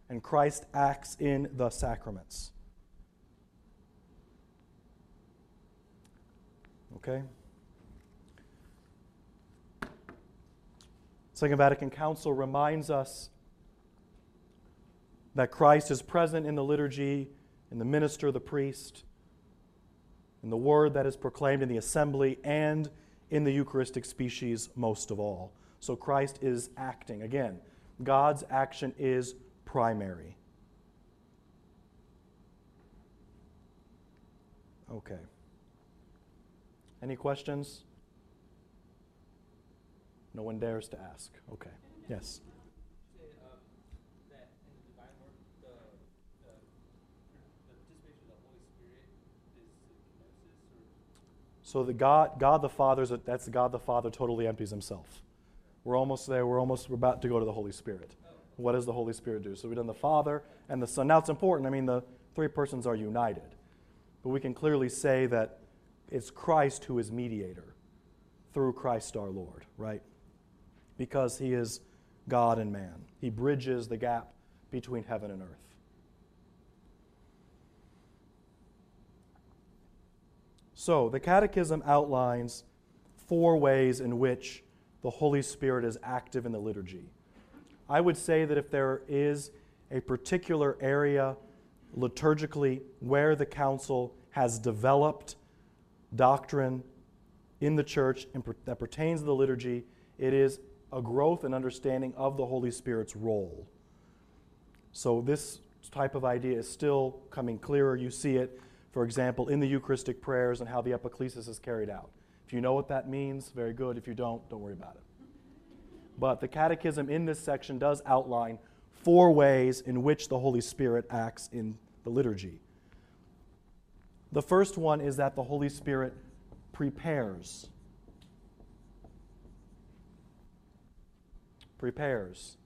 And Christ acts in the sacraments. Okay? Second Vatican Council reminds us that Christ is present in the liturgy, in the minister, the priest, in the word that is proclaimed in the assembly, and in the Eucharistic species most of all. So Christ is acting. Again, God's action is primary. Okay. Any questions? No one dares to ask. Okay. Yes. So the God, God the Father, that's God the Father totally empties himself. We're almost there. We're almost we're about to go to the Holy Spirit. What does the Holy Spirit do? So we've done the Father and the Son. Now it's important. I mean, the three persons are united. But we can clearly say that it's Christ who is mediator through Christ our Lord, right? Because he is God and man. He bridges the gap between heaven and earth. So, the Catechism outlines four ways in which the Holy Spirit is active in the liturgy. I would say that if there is a particular area liturgically where the council has developed doctrine in the church and per- that pertains to the liturgy, it is a growth and understanding of the Holy Spirit's role. So, this type of idea is still coming clearer. You see it, for example, in the Eucharistic prayers and how the epiclesis is carried out. If you know what that means, very good. If you don't, don't worry about it. But the Catechism in this section does outline four ways in which the Holy Spirit acts in the liturgy. The first one is that the Holy Spirit prepares. Prepares.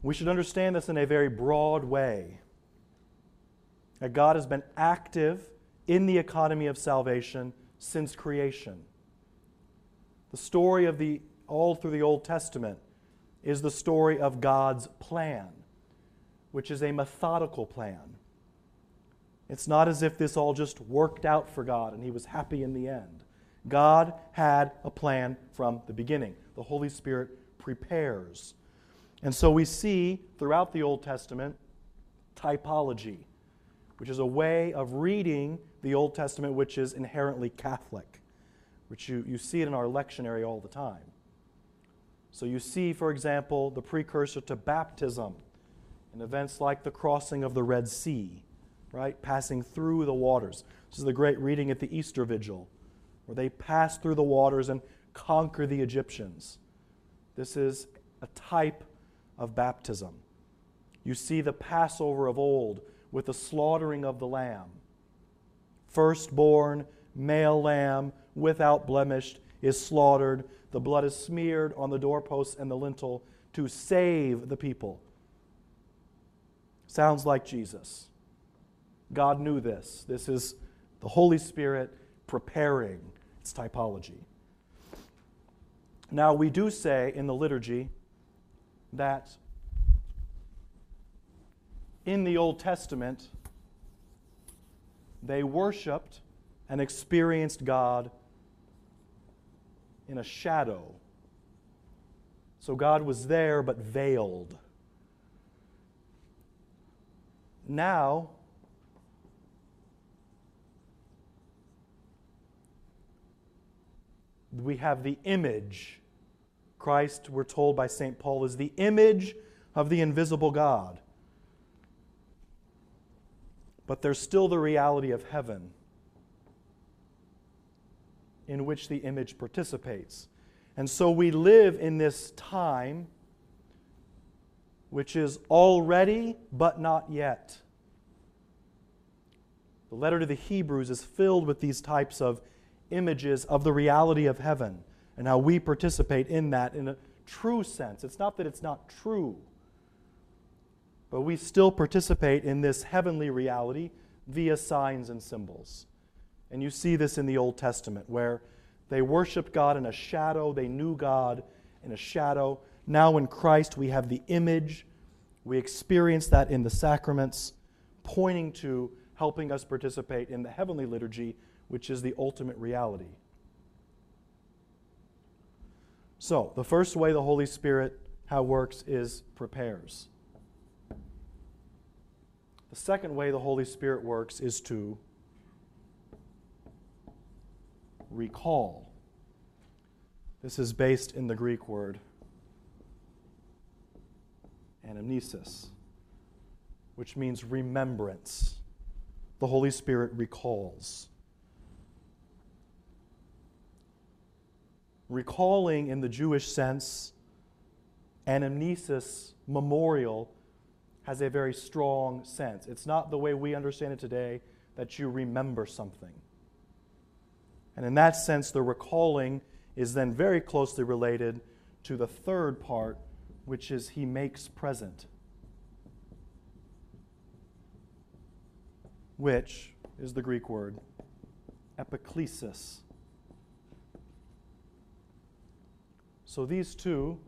We should understand this in a very broad way. That God has been active in the economy of salvation since creation. The story of the all through the Old Testament is the story of God's plan, which is a methodical plan. It's not as if this all just worked out for God and he was happy in the end. God had a plan from the beginning. The Holy Spirit prepares. And so we see throughout the Old Testament typology, which is a way of reading the Old Testament which is inherently Catholic, which you, you see it in our lectionary all the time. So you see, for example, the precursor to baptism in events like the crossing of the Red Sea, right? Passing through the waters. This is the great reading at the Easter Vigil, where they pass through the waters and conquer the Egyptians. This is a type of baptism. You see the Passover of old, with the slaughtering of the lamb. Firstborn, male lamb, without blemish, is slaughtered. The blood is smeared on the doorposts and the lintel to save the people. Sounds like Jesus. God knew this. This is the Holy Spirit preparing. It's typology. Now, we do say in the liturgy that in the Old Testament, they worshiped and experienced God in a shadow. So God was there, but veiled. Now, we have the image. Christ, we're told by Saint Paul, is the image of the invisible God. But there's still the reality of heaven in which the image participates. And so we live in this time which is already but not yet. The letter to the Hebrews is filled with these types of images of the reality of heaven and how we participate in that in a true sense. It's not that it's not true, but we still participate in this heavenly reality via signs and symbols. And you see this in the Old Testament, where they worshiped God in a shadow, they knew God in a shadow. Now in Christ we have the image, we experience that in the sacraments, pointing to helping us participate in the heavenly liturgy, which is the ultimate reality. So, the first way the Holy Spirit, how it works, is prepares. The second way the Holy Spirit works is to recall. This is based in the Greek word anamnesis, which means remembrance. The Holy Spirit recalls. Recalling in the Jewish sense anamnesis memorial has a very strong sense. It's not the way we understand it today that you remember something. And in that sense, the recalling is then very closely related to the third part, which is he makes present, which is the Greek word epiklesis. So these two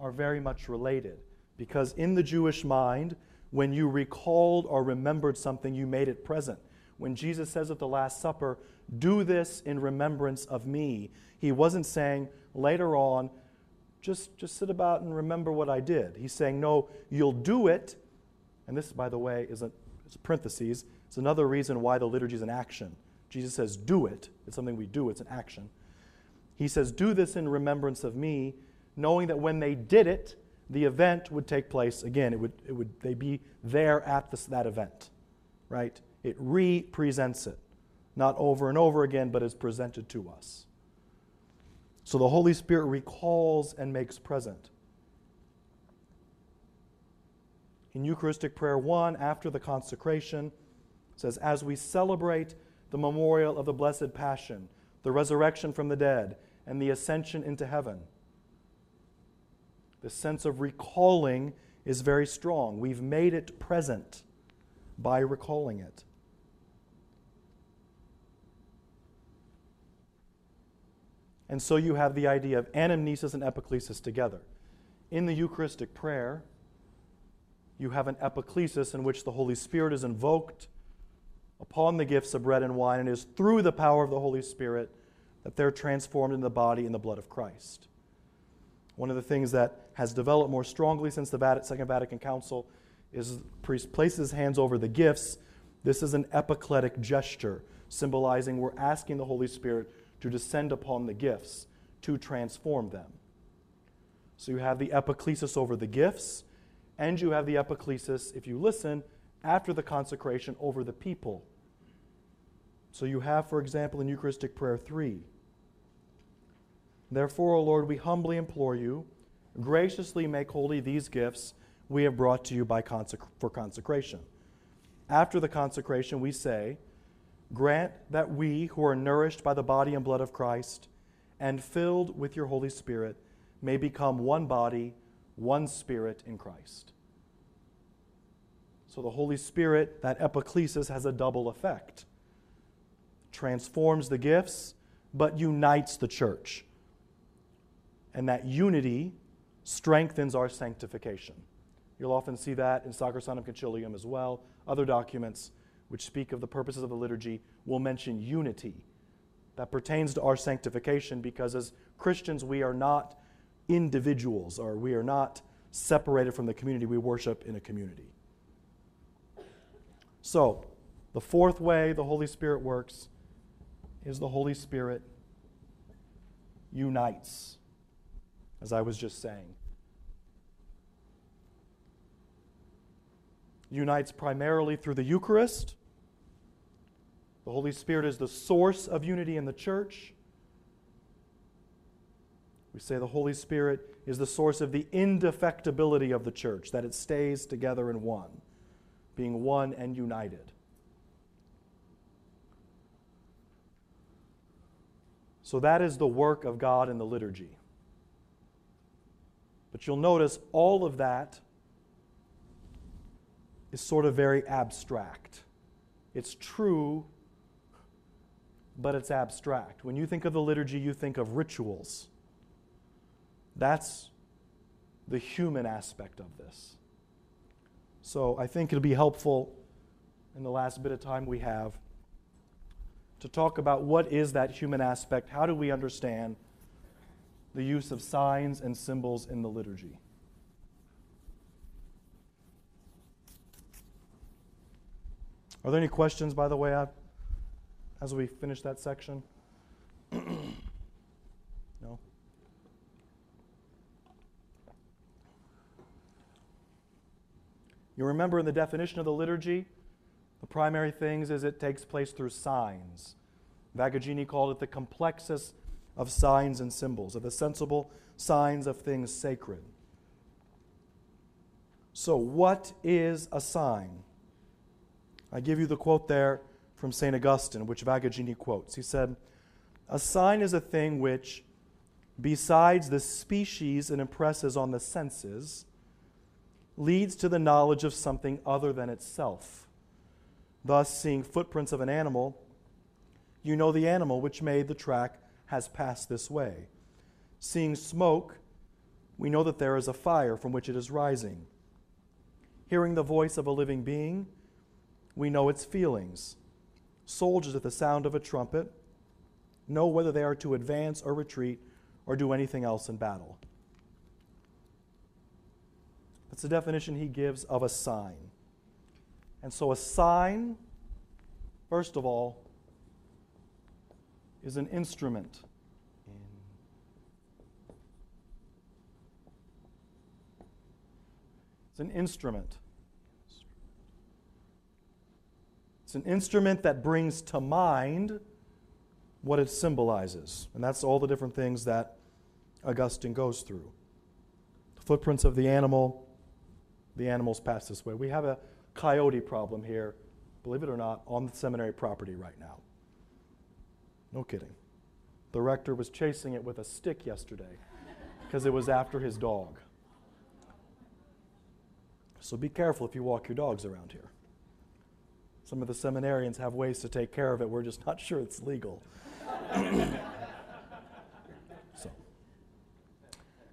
are very much related, because in the Jewish mind, when you recalled or remembered something, you made it present. When Jesus says at the Last Supper, "Do this in remembrance of me," he wasn't saying later on, just, just sit about and remember what I did. He's saying, no, you'll do it. And this, by the way, is a it's parentheses. It's another reason why the liturgy is an action. Jesus says, do it. It's something we do. It's an action. He says, do this in remembrance of me, knowing that when they did it, the event would take place again. It would, it would, they'd be there at this, that event, right? It re-presents it, not over and over again, but is presented to us. So the Holy Spirit recalls and makes present. In Eucharistic Prayer one, after the consecration, it says, as we celebrate the memorial of the Blessed Passion, the resurrection from the dead, and the ascension into heaven, the sense of recalling is very strong. We've made it present by recalling it. And so you have the idea of anamnesis and epiklesis together. In the Eucharistic prayer, you have an epiklesis in which the Holy Spirit is invoked upon the gifts of bread and wine, and it is through the power of the Holy Spirit that they're transformed into the body and the blood of Christ. One of the things that has developed more strongly since the Second Vatican Council is the priest places his hands over the gifts. This is an epikletic gesture, symbolizing we're asking the Holy Spirit to descend upon the gifts, to transform them. So you have the epiklesis over the gifts, and you have the epiklesis, if you listen, after the consecration over the people. So you have, for example, in Eucharistic Prayer three, therefore, O Lord, we humbly implore you, graciously make holy these gifts we have brought to you by consec- for consecration. After the consecration, we say, grant that we who are nourished by the body and blood of Christ and filled with your Holy Spirit may become one body, one spirit in Christ. So the Holy Spirit, that epiklesis, has a double effect. Transforms the gifts, but unites the church. And that unity strengthens our sanctification. You'll often see that in Sacrosanctum Concilium as well. Other documents which speak of the purposes of the liturgy will mention unity. That pertains to our sanctification because as Christians we are not individuals, or we are not separated from the community. We worship in a community. So, the fourth way the Holy Spirit works is the Holy Spirit unites. As I was just saying, unites primarily through the Eucharist. The Holy Spirit is the source of unity in the church. We say the Holy Spirit is the source of the indefectibility of the church, that it stays together in one, being one and united. So that is the work of God in the liturgy. But you'll notice all of that is sort of very abstract. It's true, but it's abstract. When you think of the liturgy, you think of rituals. That's the human aspect of this. So I think it'll be helpful in the last bit of time we have to talk about what is that human aspect, how do we understand the use of signs and symbols in the liturgy. Are there any questions, by the way, as we finish that section? No? You remember in the definition of the liturgy, the primary things is it takes place through signs. Vagaggini called it the complexus of signs and symbols, of the sensible signs of things sacred. So what is a sign? I give you the quote there from Saint Augustine, which Vagaggini quotes. He said, "A sign is a thing which, besides the species it impresses on the senses, leads to the knowledge of something other than itself. Thus, seeing footprints of an animal, you know the animal which made the track has passed this way. Seeing smoke, we know that there is a fire from which it is rising. Hearing the voice of a living being, we know its feelings. Soldiers at the sound of a trumpet know whether they are to advance or retreat or do anything else in battle." That's the definition he gives of a sign. And so a sign, first of all, is an instrument. It's an instrument. It's an instrument that brings to mind what it symbolizes. And that's all the different things that Augustine goes through. The footprints of the animal, the animals pass this way. We have a coyote problem here, believe it or not, on the seminary property right now. No kidding. The rector was chasing it with a stick yesterday because it was after his dog. So be careful if you walk your dogs around here. Some of the seminarians have ways to take care of it. We're just not sure it's legal. So,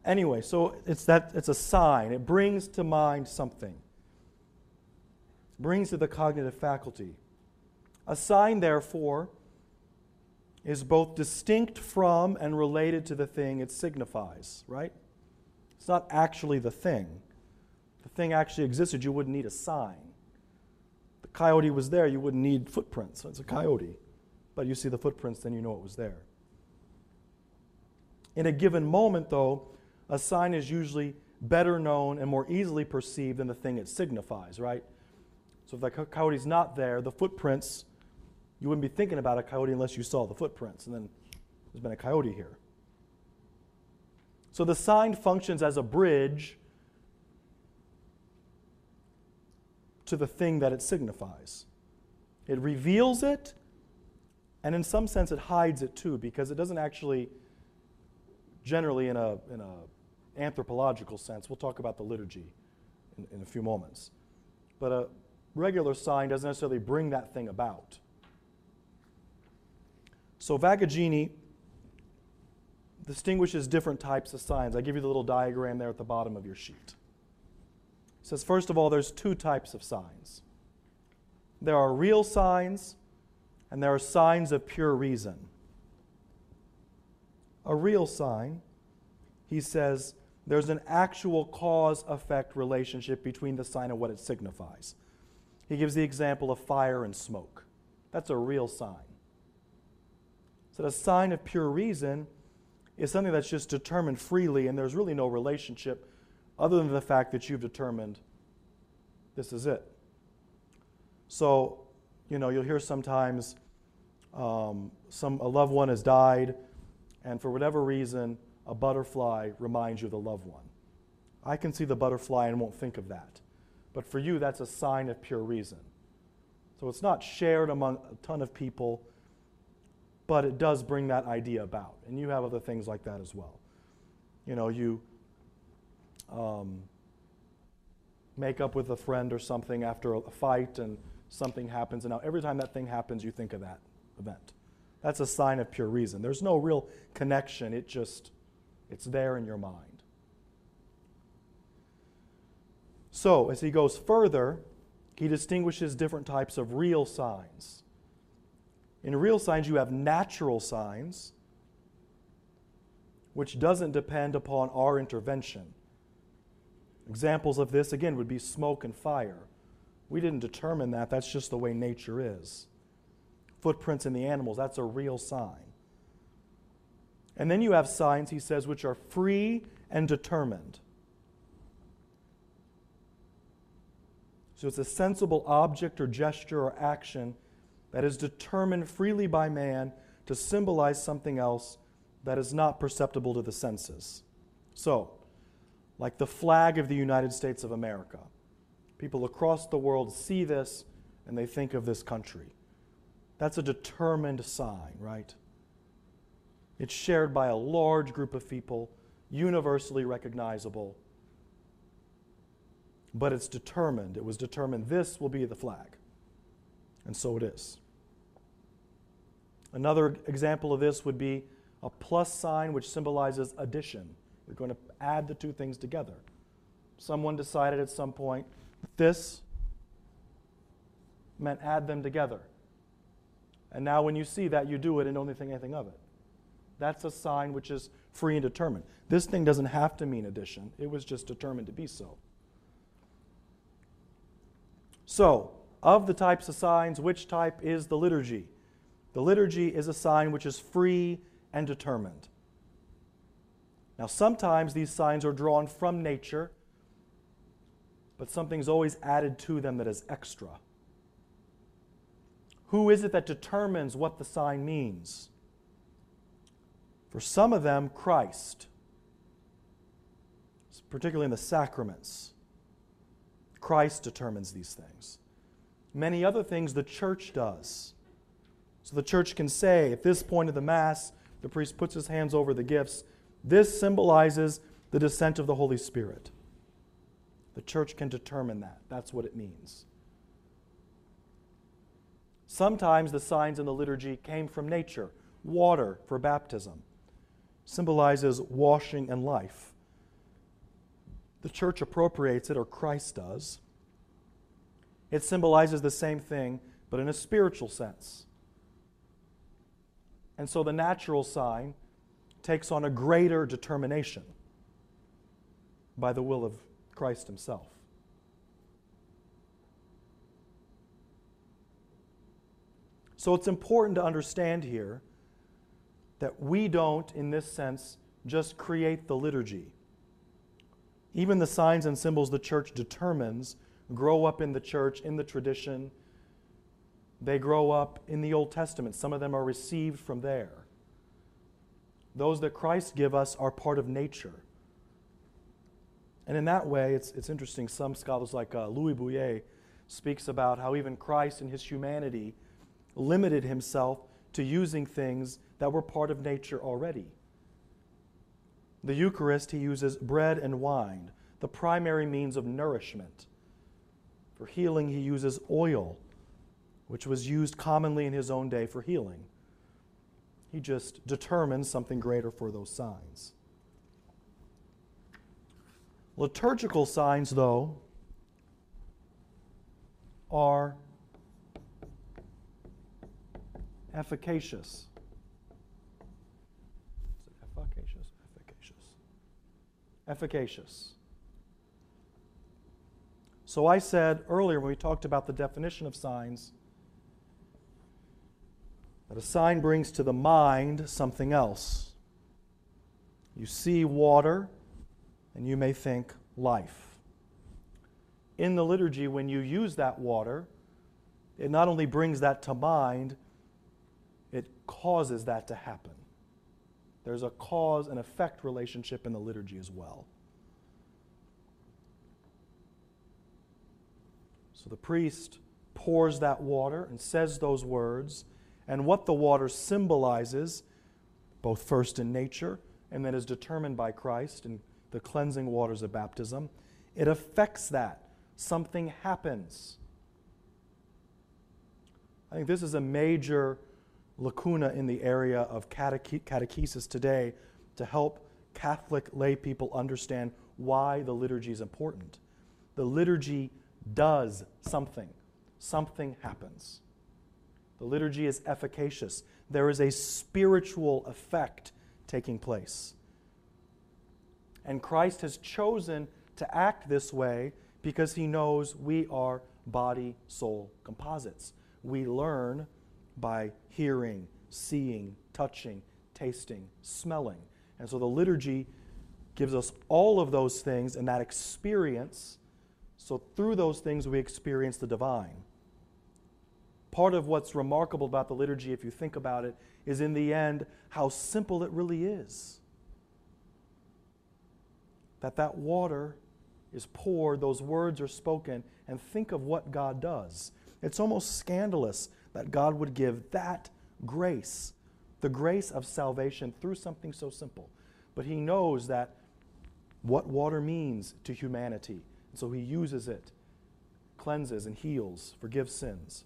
anyway, so it's that it's a sign. It brings to mind something. It brings to the cognitive faculty. A sign, therefore, is both distinct from and related to the thing it signifies, right? It's not actually the thing. The thing actually existed, you wouldn't need a sign. The coyote was there, you wouldn't need footprints. It's a coyote. But you see the footprints, then you know it was there. In a given moment, though, a sign is usually better known and more easily perceived than the thing it signifies, right? So if the co- coyote's not there, the footprints, you wouldn't be thinking about a coyote unless you saw the footprints. And then there's been a coyote here. So the sign functions as a bridge to the thing that it signifies. It reveals it, and in some sense it hides it too, because it doesn't actually, generally in a in a anthropological sense, we'll talk about the liturgy in, in a few moments, but a regular sign doesn't necessarily bring that thing about. So Vagaggini distinguishes different types of signs. I give you the little diagram there at the bottom of your sheet. It says, first of all, there's two types of signs. There are real signs, and there are signs of pure reason. A real sign, he says, there's an actual cause-effect relationship between the sign and what it signifies. He gives the example of fire and smoke. That's a real sign. So a sign of pure reason is something that's just determined freely, and there's really no relationship other than the fact that you've determined this is it. So, you know, you'll hear sometimes um, some a loved one has died, and for whatever reason, a butterfly reminds you of the loved one. I can see the butterfly and won't think of that. But for you, that's a sign of pure reason. So it's not shared among a ton of people, but it does bring that idea about. And you have other things like that as well. You know, you... Um, make up with a friend or something after a fight and something happens, and now every time that thing happens you think of that event. That's a sign of pure reason. There's no real connection, it just, it's there in your mind. So as he goes further, he distinguishes different types of real signs. In real signs you have natural signs, which doesn't depend upon our intervention. Examples of this, again, would be smoke and fire. We didn't determine that. That's just the way nature is. Footprints in the animals, that's a real sign. And then you have signs, he says, which are free and determined. So it's a sensible object or gesture or action that is determined freely by man to symbolize something else that is not perceptible to the senses. So, like the flag of the United States of America. People across the world see this and they think of this country. That's a determined sign, right? It's shared by a large group of people, universally recognizable, but it's determined. It was determined this will be the flag, and so it is. Another example of this would be a plus sign, which symbolizes addition. We're going to add the two things together. Someone decided at some point this meant add them together. And now when you see that, you do it and don't think anything of it. That's a sign which is free and determined. This thing doesn't have to mean addition. It was just determined to be so. So, of the types of signs, which type is the liturgy? The liturgy is a sign which is free and determined. Now, sometimes these signs are drawn from nature, but something's always added to them that is extra. Who is it that determines what the sign means? For some of them, Christ, particularly in the sacraments. Christ determines these things. Many other things the church does. So the church can say, at this point of the Mass, the priest puts his hands over the gifts. This symbolizes the descent of the Holy Spirit. The church can determine that. That's what it means. Sometimes the signs in the liturgy came from nature. Water for baptism symbolizes washing and life. The church appropriates it, or Christ does. It symbolizes the same thing, but in a spiritual sense. And so the natural sign takes on a greater determination by the will of Christ himself. So it's important to understand here that we don't, in this sense, just create the liturgy. Even the signs and symbols the church determines grow up in the church, in the tradition. They grow up in the Old Testament. Some of them are received from there. Those that Christ give us are part of nature. And in that way, it's, it's interesting. Some scholars like uh, Louis Bouillet speaks about how even Christ in his humanity limited himself to using things that were part of nature already. The Eucharist, he uses bread and wine, the primary means of nourishment. For healing, he uses oil, which was used commonly in his own day for healing. He just determines something greater for those signs. Liturgical signs, though, are efficacious. Efficacious? Efficacious. Efficacious. So I said earlier when we talked about the definition of signs that a sign brings to the mind something else. You see water and you may think life. In the liturgy, when you use that water, it not only brings that to mind, it causes that to happen. There's a cause and effect relationship in the liturgy as well. So the priest pours that water and says those words, and what the water symbolizes, both first in nature and then is determined by Christ in the cleansing waters of baptism, it affects that. Something happens. I think this is a major lacuna in the area of cateche- catechesis today to help Catholic lay people understand why the liturgy is important. The liturgy does something. Something happens. The liturgy is efficacious. There is a spiritual effect taking place. And Christ has chosen to act this way because he knows we are body-soul composites. We learn by hearing, seeing, touching, tasting, smelling. And so the liturgy gives us all of those things and that experience. So through those things we experience the divine. Part of what's remarkable about the liturgy, if you think about it, is in the end how simple it really is. that that water is poured, those words are spoken, and think of what God does. It's almost scandalous that God would give that grace, the grace of salvation through something so simple. But he knows that what water means to humanity, and so he uses it, cleanses and heals, forgives sins.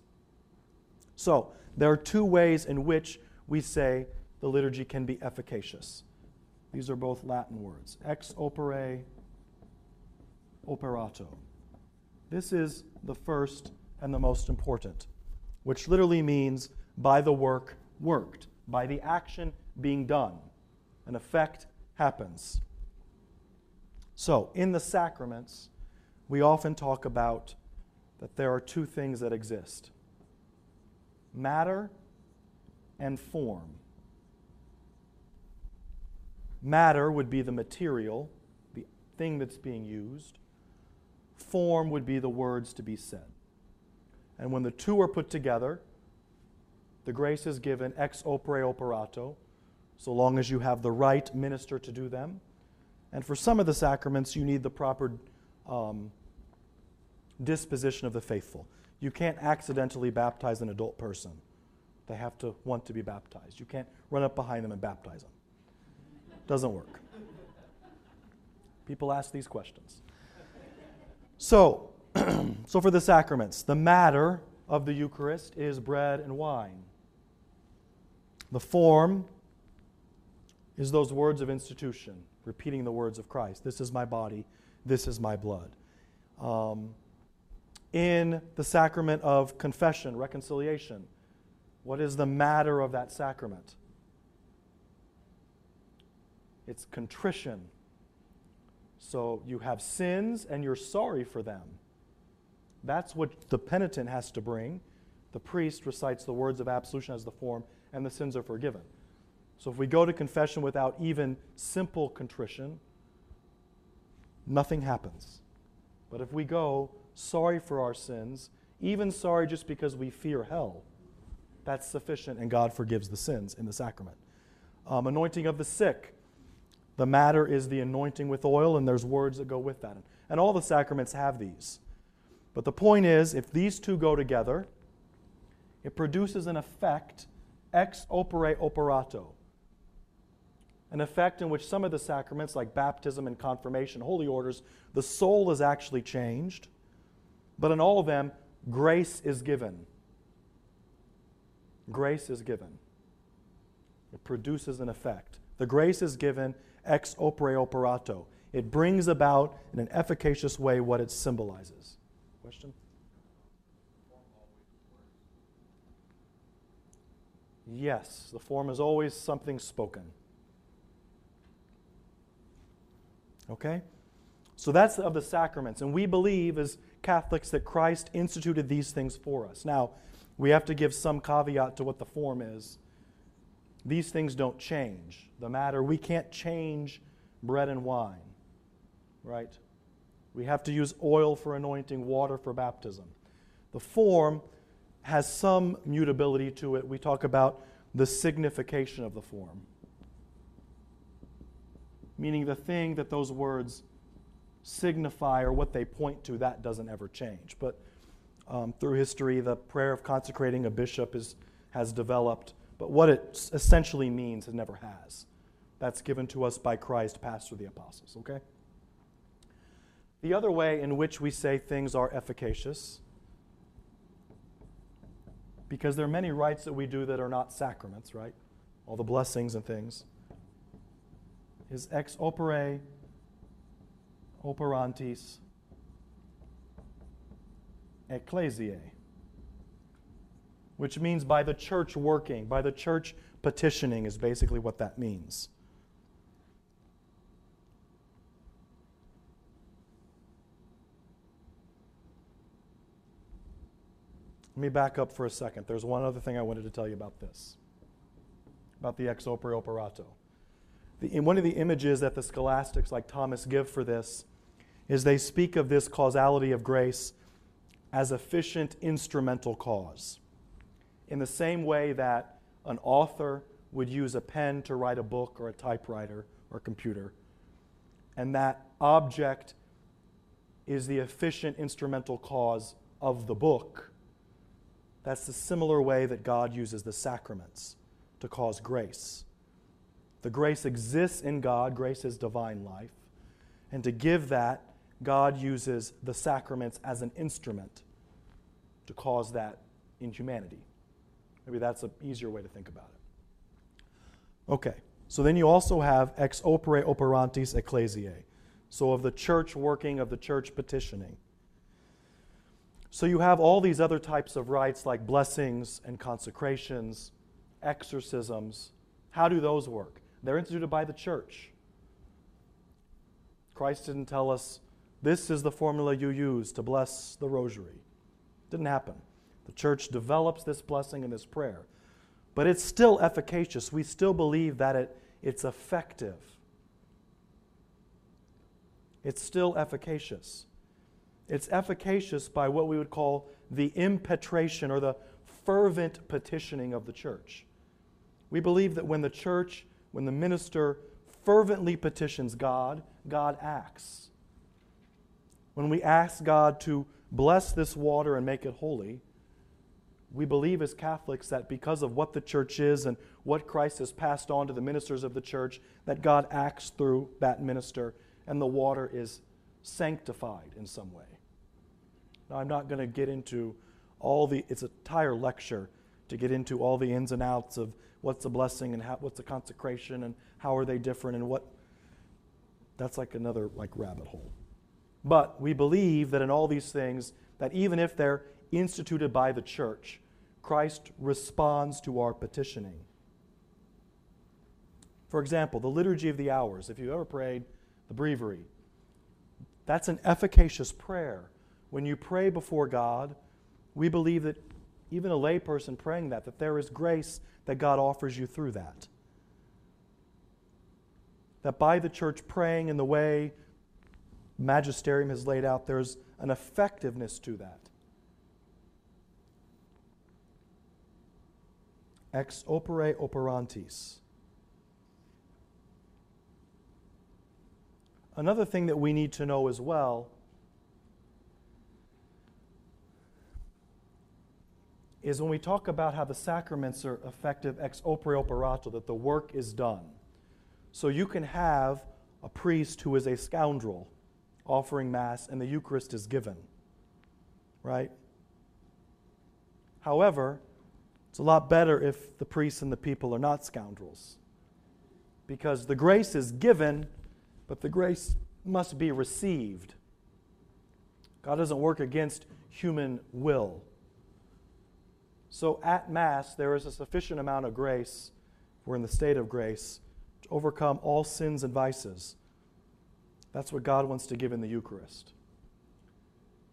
So there are two ways in which we say the liturgy can be efficacious. These are both Latin words, ex opere, operato. This is the first and the most important, which literally means by the work worked, by the action being done. An effect happens. So in the sacraments, we often talk about that there are two things that exist, matter and form. Matter would be the material, the thing that's being used. Form would be the words to be said. And when the two are put together, the grace is given ex opere operato, so long as you have the right minister to do them. And for some of the sacraments, you need the proper um, disposition of the faithful. You can't accidentally baptize an adult person. They have to want to be baptized. You can't run up behind them and baptize them. Doesn't work. People ask these questions. So, so for the sacraments, the matter of the Eucharist is bread and wine. The form is those words of institution, repeating the words of Christ. This is my body, this is my blood. Um, in the sacrament of confession, reconciliation, what is the matter of that sacrament? It's contrition. So you have sins and you're sorry for them. That's what the penitent has to bring. The priest recites the words of absolution as the form, and the sins are forgiven. So if we go to confession without even simple contrition, nothing happens. But if we go sorry for our sins, even sorry just because we fear hell, that's sufficient, and God forgives the sins in the sacrament. Um, anointing of the sick. The matter is the anointing with oil, and there's words that go with that. And all the sacraments have these. But the point is, if these two go together, it produces an effect ex opere operato, an effect in which some of the sacraments, like baptism and confirmation, holy orders, the soul is actually changed, but in all of them, grace is given. Grace is given. It produces an effect. The grace is given ex opere operato. It brings about in an efficacious way what it symbolizes. Question? Yes, the form is always something spoken. Okay? So that's of the sacraments. And we believe as Catholics that Christ instituted these things for us. Now, we have to give some caveat to what the form is. These things don't change. The matter, we can't change bread and wine, right? We have to use oil for anointing, water for baptism. The form has some mutability to it. We talk about the signification of the form, meaning the thing that those words signify or what they point to, that doesn't ever change. But um, through history, the prayer of consecrating a bishop is, has developed. But what it essentially means, it never has. That's given to us by Christ, passed through the apostles, okay? The other way in which we say things are efficacious, because there are many rites that we do that are not sacraments, right? All the blessings and things, is ex opere operantis ecclesiae, which means by the church working, by the church petitioning is basically what that means. Let me back up for a second. There's one other thing I wanted to tell you about this, about the ex opere operato. The, in one of the images that the scholastics like Thomas give for this is they speak of this causality of grace as efficient instrumental cause. In the same way that an author would use a pen to write a book or a typewriter or a computer, and that object is the efficient instrumental cause of the book. That's the similar way that God uses the sacraments to cause grace. The grace exists in God. Grace is divine life. And to give that, God uses the sacraments as an instrument to cause that in humanity. Maybe that's an easier way to think about it. Okay, so then you also have ex opere operantis ecclesiae. So of the church working, of the church petitioning. So you have all these other types of rites like blessings and consecrations, exorcisms. How do those work? They're instituted by the church. Christ didn't tell us, this is the formula you use to bless the rosary. Didn't happen. The church develops this blessing and this prayer. But it's still efficacious. We still believe that it, it's effective. It's still efficacious. It's efficacious by what we would call the impetration or the fervent petitioning of the church. We believe that when the church, when the minister fervently petitions God, God acts. When we ask God to bless this water and make it holy, we believe as Catholics that because of what the church is and what Christ has passed on to the ministers of the church, that God acts through that minister and the water is sanctified in some way. Now, I'm not going to get into all the, it's an entire lecture to get into all the ins and outs of what's a blessing and how, what's a consecration and how are they different and what, that's like another like rabbit hole. But we believe that in all these things, that even if they're instituted by the church, Christ responds to our petitioning. For example, the Liturgy of the Hours, if you've ever prayed the Breviary, that's an efficacious prayer. When you pray before God, we believe that even a layperson praying that, that there is grace that God offers you through that. That by the church praying in the way magisterium has laid out, there's an effectiveness to that. Ex opere operantis. Another thing that we need to know as well is when we talk about how the sacraments are effective ex opere operato, that the work is done. So you can have a priest who is a scoundrel offering Mass and the Eucharist is given, right? However, it's a lot better if the priests and the people are not scoundrels because the grace is given, but the grace must be received. God doesn't work against human will. So at Mass, there is a sufficient amount of grace, we're in the state of grace, to overcome all sins and vices. That's what God wants to give in the Eucharist.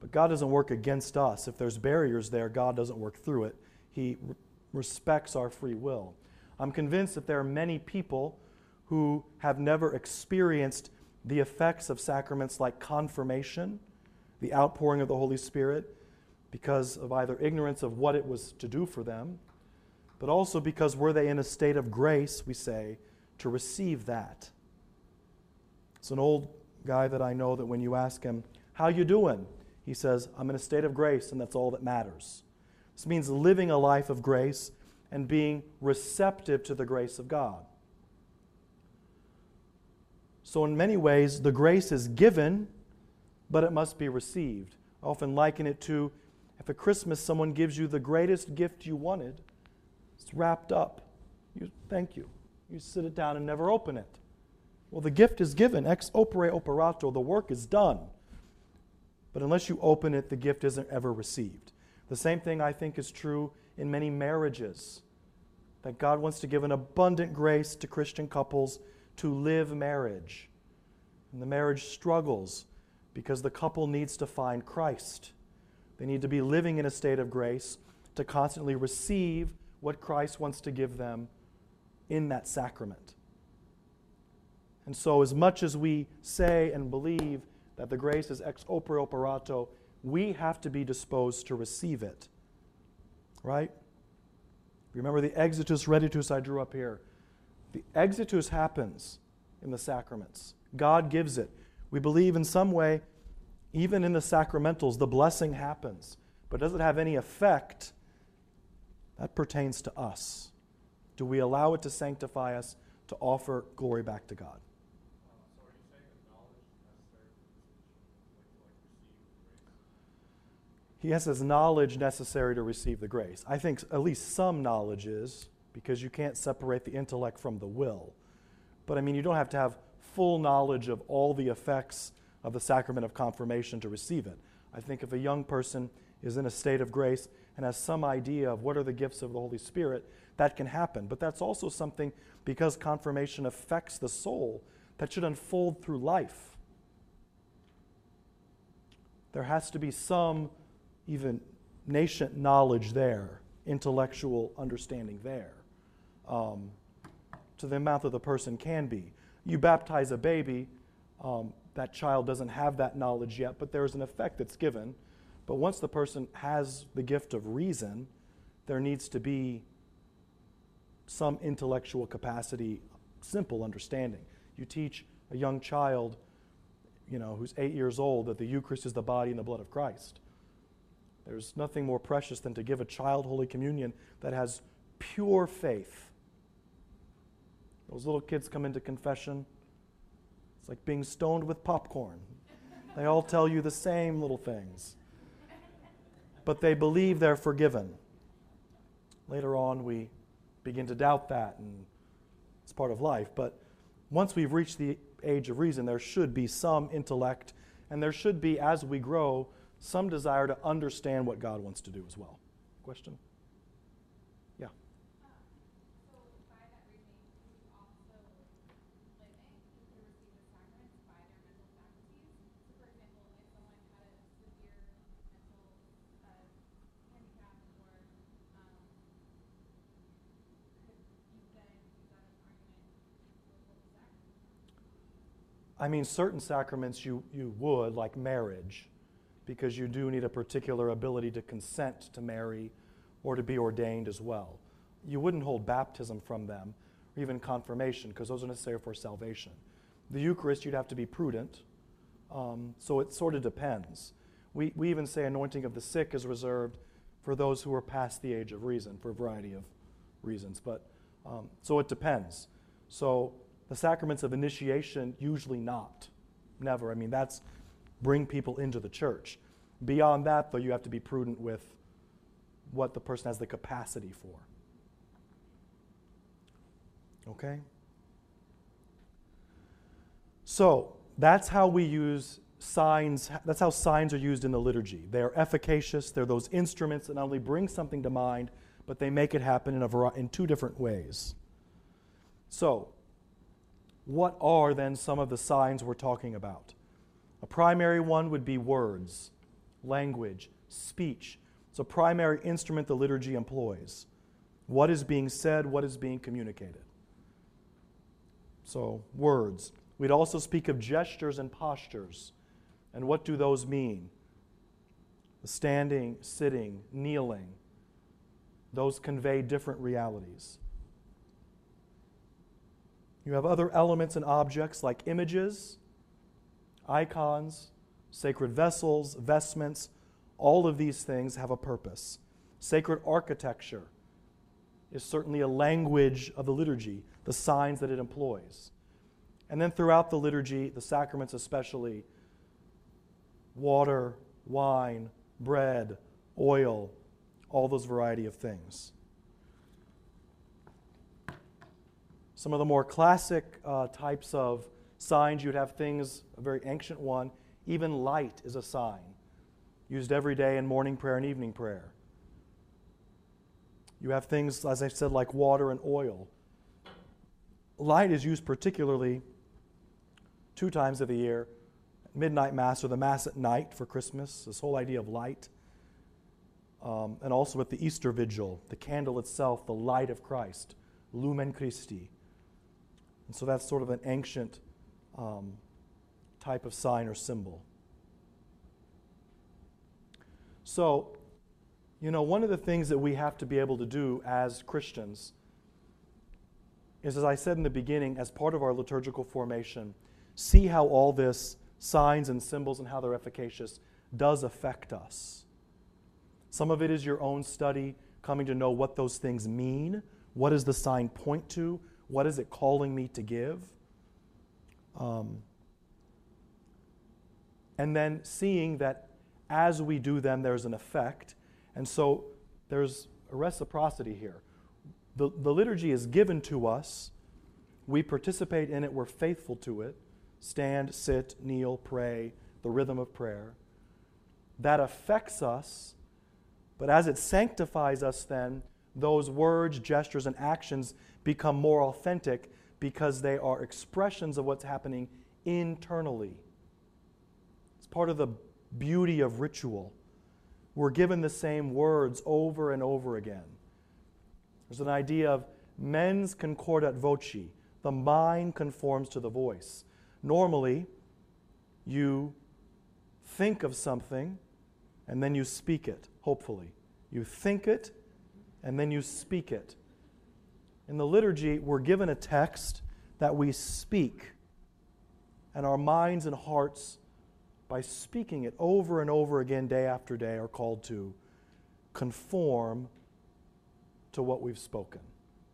But God doesn't work against us. If there's barriers there, God doesn't work through it. He re- respects our free will. I'm convinced that there are many people who have never experienced the effects of sacraments like confirmation, the outpouring of the Holy Spirit, because of either ignorance of what it was to do for them, but also because were they in a state of grace, we say, to receive that. It's an old guy that I know that when you ask him, how you doing? He says, I'm in a state of grace, and that's all that matters. This means living a life of grace and being receptive to the grace of God. So in many ways, the grace is given, but it must be received. I often liken it to, if at Christmas someone gives you the greatest gift you wanted, it's wrapped up. You, thank you. You sit it down and never open it. Well, the gift is given. Ex opere operato. The work is done. But unless you open it, the gift isn't ever received. The same thing I think is true in many marriages, that God wants to give an abundant grace to Christian couples to live marriage. And the marriage struggles because the couple needs to find Christ. They need to be living in a state of grace to constantly receive what Christ wants to give them in that sacrament. And so as much as we say and believe that the grace is ex opere operato, we have to be disposed to receive it. Right? Remember the exitus reditus I drew up here. The exitus happens in the sacraments. God gives it. We believe in some way, even in the sacramentals, the blessing happens. But does it have any effect? That pertains to us. Do we allow it to sanctify us, to offer glory back to God? He has his knowledge necessary to receive the grace. I think at least some knowledge is, because you can't separate the intellect from the will. But I mean, you don't have to have full knowledge of all the effects of the sacrament of confirmation to receive it. I think if a young person is in a state of grace and has some idea of what are the gifts of the Holy Spirit, that can happen. But that's also something, because confirmation affects the soul, that should unfold through life. There has to be some even nascent knowledge there, intellectual understanding there, um, to the amount that the person can be. You baptize a baby, um, that child doesn't have that knowledge yet, but there's an effect that's given. But once the person has the gift of reason, there needs to be some intellectual capacity, simple understanding. You teach a young child, you know, who's eight years old, that the Eucharist is the body and the blood of Christ. There's nothing more precious than to give a child Holy Communion that has pure faith. Those little kids come into confession. It's like being stoned with popcorn. They all tell you the same little things. But they believe they're forgiven. Later on, we begin to doubt that, and it's part of life. But once we've reached the age of reason, there should be some intellect, and there should be, as we grow, some desire to understand what God wants to do as well. Question? Yeah. Um, so by that reasoning, you also limit people who receive the sacraments by their mental faculties. So for example, if someone had a severe mental uh, handicap or um, could you then use that as an argument for the sacraments? I mean, certain sacraments you, you would, like marriage, because you do need a particular ability to consent to marry or to be ordained as well. You wouldn't hold baptism from them, or even confirmation, because those are necessary for salvation. The Eucharist, you'd have to be prudent, um, so it sort of depends. We, we even say anointing of the sick is reserved for those who are past the age of reason, for a variety of reasons, but um, so it depends. So the sacraments of initiation, usually not, never. I mean, that's bring people into the church. Beyond that, though, you have to be prudent with what the person has the capacity for. Okay? So, that's how we use signs, that's how signs are used in the liturgy. They are efficacious, they're those instruments that not only bring something to mind, but they make it happen in, a variety, in two different ways. So, what are then some of the signs we're talking about? A primary one would be words, language, speech. It's a primary instrument the liturgy employs. What is being said, what is being communicated. So, words. We'd also speak of gestures and postures. And what do those mean? The standing, sitting, kneeling. Those convey different realities. You have other elements and objects like images, icons, sacred vessels, vestments, all of these things have a purpose. Sacred architecture is certainly a language of the liturgy, the signs that it employs. And then throughout the liturgy, the sacraments especially, water, wine, bread, oil, all those variety of things. Some of the more classic uh, types of signs, you'd have things, a very ancient one, even light is a sign, used every day in morning prayer and evening prayer. You have things, as I said, like water and oil. Light is used particularly two times of the year, midnight mass or the mass at night for Christmas, this whole idea of light, um, and also at the Easter vigil, the candle itself, the light of Christ, Lumen Christi. And so that's sort of an ancient Um, type of sign or symbol. So, you know, one of the things that we have to be able to do as Christians is, as I said in the beginning, as part of our liturgical formation, see how all this signs and symbols and how they're efficacious does affect us. Some of it is your own study, coming to know what those things mean. What does the sign point to? What is it calling me to give? Um, and then seeing that as we do them, there's an effect. And so there's a reciprocity here. The, the liturgy is given to us. We participate in it. We're faithful to it. Stand, sit, kneel, pray, the rhythm of prayer. That affects us. But as it sanctifies us then, those words, gestures, and actions become more authentic because they are expressions of what's happening internally. It's part of the beauty of ritual. We're given the same words over and over again. There's an idea of mens concordat voci. The mind conforms to the voice. Normally, you think of something and then you speak it, hopefully. You think it and then you speak it. In the liturgy, we're given a text that we speak, and our minds and hearts, by speaking it over and over again, day after day, are called to conform to what we've spoken.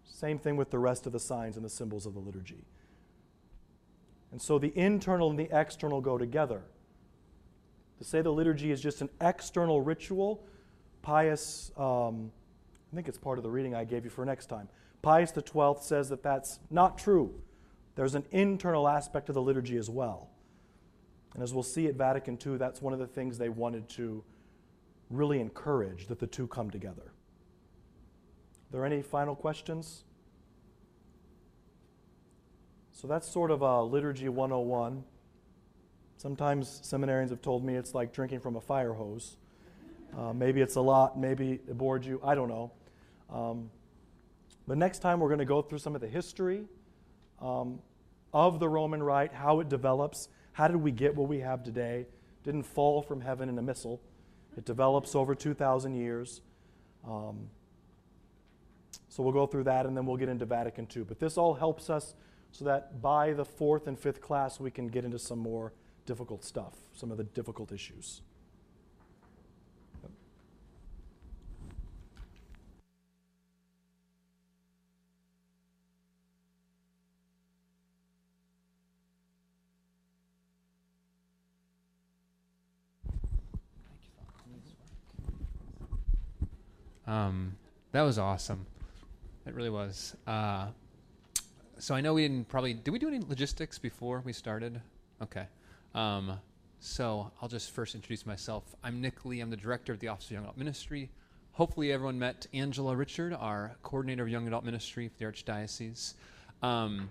Same thing with the rest of the signs and the symbols of the liturgy. And so the internal and the external go together. To say the liturgy is just an external ritual, Pius, um, I think it's part of the reading I gave you for next time, Pius the twelfth says that that's not true. There's an internal aspect of the liturgy as well. And as we'll see at Vatican Two, that's one of the things they wanted to really encourage, that the two come together. Are there any final questions? So that's sort of a liturgy one oh one. Sometimes seminarians have told me it's like drinking from a fire hose. Uh, maybe it's a lot, maybe it bored you, I don't know. Um, but next time we're going to go through some of the history um, of the Roman Rite, how it develops. How did we get what we have today? Didn't fall from heaven in a missile. It develops over two thousand years. Um, so we'll go through that, and then we'll get into Vatican Two. But this all helps us so that by the fourth and fifth class, we can get into some more difficult stuff, some of the difficult issues. Um, that was awesome. It really was. Uh, so I know we didn't probably, did we do any logistics before we started? Okay. Um, so I'll just first introduce myself. I'm Nick Lee. I'm the director of the Office of Young Adult Ministry. Hopefully everyone met Angela Richard, our coordinator of Young Adult Ministry for the Archdiocese. Um,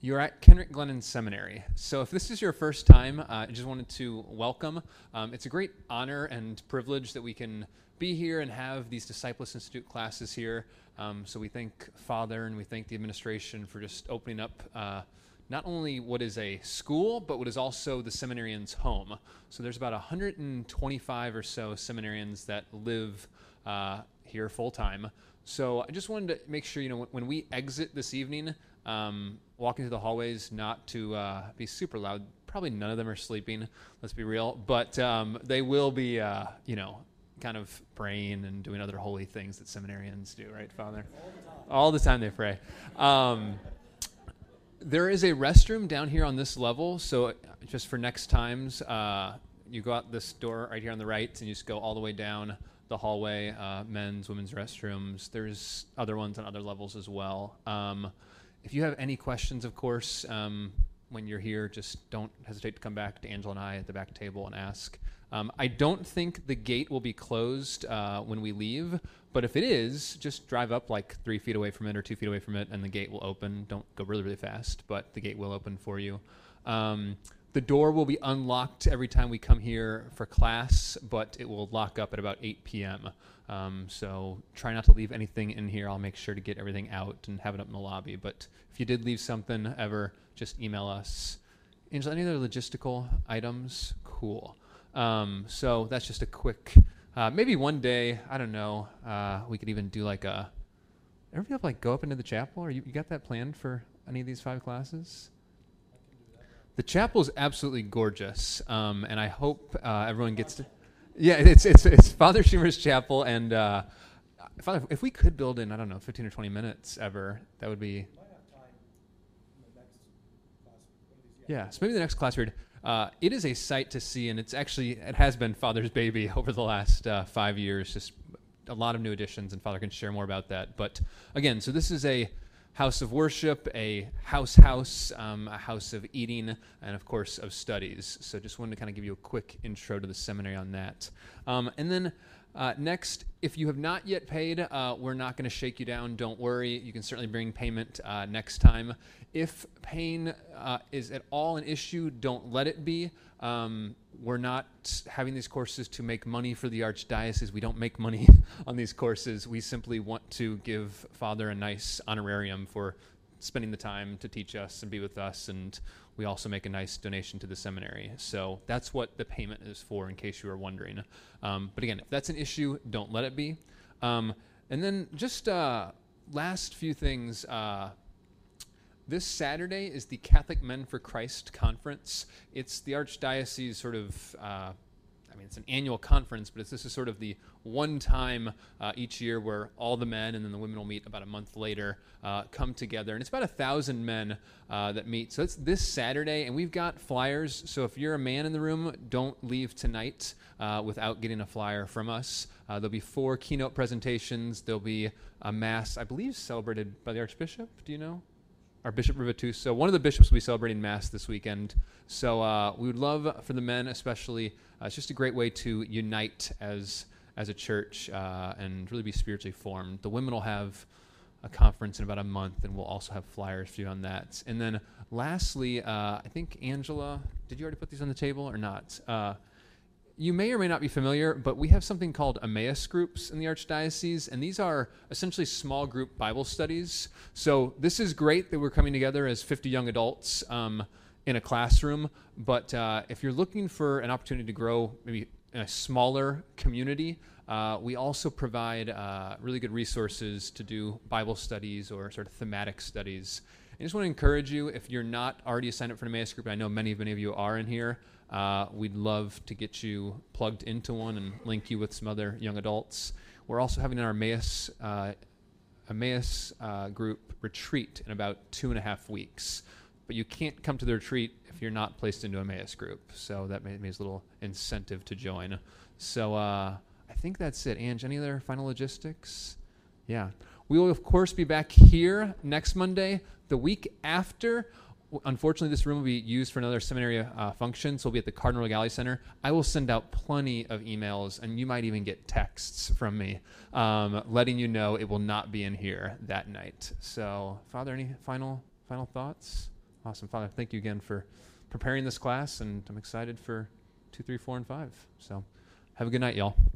You're at Kenrick Glennon Seminary. So if this is your first time, uh, I just wanted to welcome. Um, it's a great honor and privilege that we can be here and have these Disciples Institute classes here. Um, so we thank Father and we thank the administration for just opening up uh, not only what is a school, but what is also the seminarian's home. So there's about one hundred twenty-five or so seminarians that live uh, here full time. So I just wanted to make sure, you know, when we exit this evening, Um, walking through the hallways, not to uh, be super loud. Probably none of them are sleeping, let's be real, but um, they will be, uh, you know, kind of praying and doing other holy things that seminarians do, right, Father? All the time, All the time they pray. Um, there is a restroom down here on this level, so just for next times, uh, you go out this door right here on the right, and you just go all the way down the hallway, uh, men's, women's restrooms. There's other ones on other levels as well. Um, If you have any questions, of course, um, when you're here, just don't hesitate to come back to Angela and I at the back table and ask. Um, I don't think the gate will be closed uh, when we leave, but if it is, just drive up like three feet away from it or two feet away from it, and the gate will open. Don't go really, really fast, but the gate will open for you. Um, the door will be unlocked every time we come here for class, but it will lock up at about eight p.m., Um, so try not to leave anything in here. I'll make sure to get everything out and have it up in the lobby. But if you did leave something ever, just email us. Angela, any other logistical items? Cool. Um, so that's just a quick, uh, maybe one day, I don't know, uh, we could even do like a, everybody have like go up into the chapel? Or you, you got that planned for any of these five classes? The chapel's absolutely gorgeous, um, and I hope uh, everyone gets to... Yeah, it's it's it's Father Schumer's chapel, and uh, Father, if we could build in, I don't know, fifteen or twenty minutes ever, that would be... Yeah, so maybe the next class period. Uh, it is a sight to see, and it's actually, it has been Father's baby over the last uh, five years, just a lot of new additions, and Father can share more about that. But again, so this is a house of worship, a house house, um, a house of eating, and of course of studies. So just wanted to kind of give you a quick intro to the seminary on that. Um, and then Uh, next, if you have not yet paid, uh, we're not going to shake you down. Don't worry. You can certainly bring payment uh, next time. If paying uh, is at all an issue, don't let it be. Um, we're not having these courses to make money for the Archdiocese. We don't make money on these courses. We simply want to give Father a nice honorarium for spending the time to teach us and be with us, and we also make a nice donation to the seminary. So that's what the payment is for, in case you were wondering. Um, but again, if that's an issue, don't let it be. Um, and then just uh, last few things. Uh, this Saturday is the Catholic Men for Christ conference. It's the Archdiocese sort of... Uh, I mean, it's an annual conference, but it's, this is sort of the one time uh, each year where all the men, and then the women will meet about a month later, uh, come together. And it's about a thousand men uh, that meet. So it's this Saturday, and we've got flyers. So if you're a man in the room, don't leave tonight uh, without getting a flyer from us. Uh, there'll be four keynote presentations. There'll be a mass, I believe, celebrated by the Archbishop. Do you know? Our Bishop Rivetus. So one of the bishops will be celebrating Mass this weekend. So uh, we would love for the men especially. Uh, it's just a great way to unite as as a church uh, and really be spiritually formed. The women will have a conference in about a month, and we'll also have flyers for you on that. And then lastly, uh, I think, Angela, did you already put these on the table or not? Uh, You may or may not be familiar, but we have something called Emmaus groups in the Archdiocese, and these are essentially small group Bible studies. So this is great that we're coming together as fifty young adults um, in a classroom, but uh, if you're looking for an opportunity to grow maybe in a smaller community, uh, we also provide uh, really good resources to do Bible studies or sort of thematic studies. I just want to encourage you, if you're not already signed up for an Emmaus group, and I know many, many of you are in here, Uh, we'd love to get you plugged into one and link you with some other young adults. We're also having our Emmaus, uh, Emmaus uh, group retreat in about two and a half weeks. But you can't come to the retreat if you're not placed into an Emmaus group. So that made me a little incentive to join. So uh, I think that's it. Ange, any other final logistics? Yeah. We will, of course, be back here next Monday, the week after. Unfortunately, this room will be used for another seminary uh, function, so we'll be at the Cardinal Regali Center. I will send out plenty of emails, and you might even get texts from me um, letting you know it will not be in here that night. So, Father, any final final thoughts? Awesome. Father, thank you again for preparing this class, and I'm excited for two, three, four, and five. So have a good night, y'all.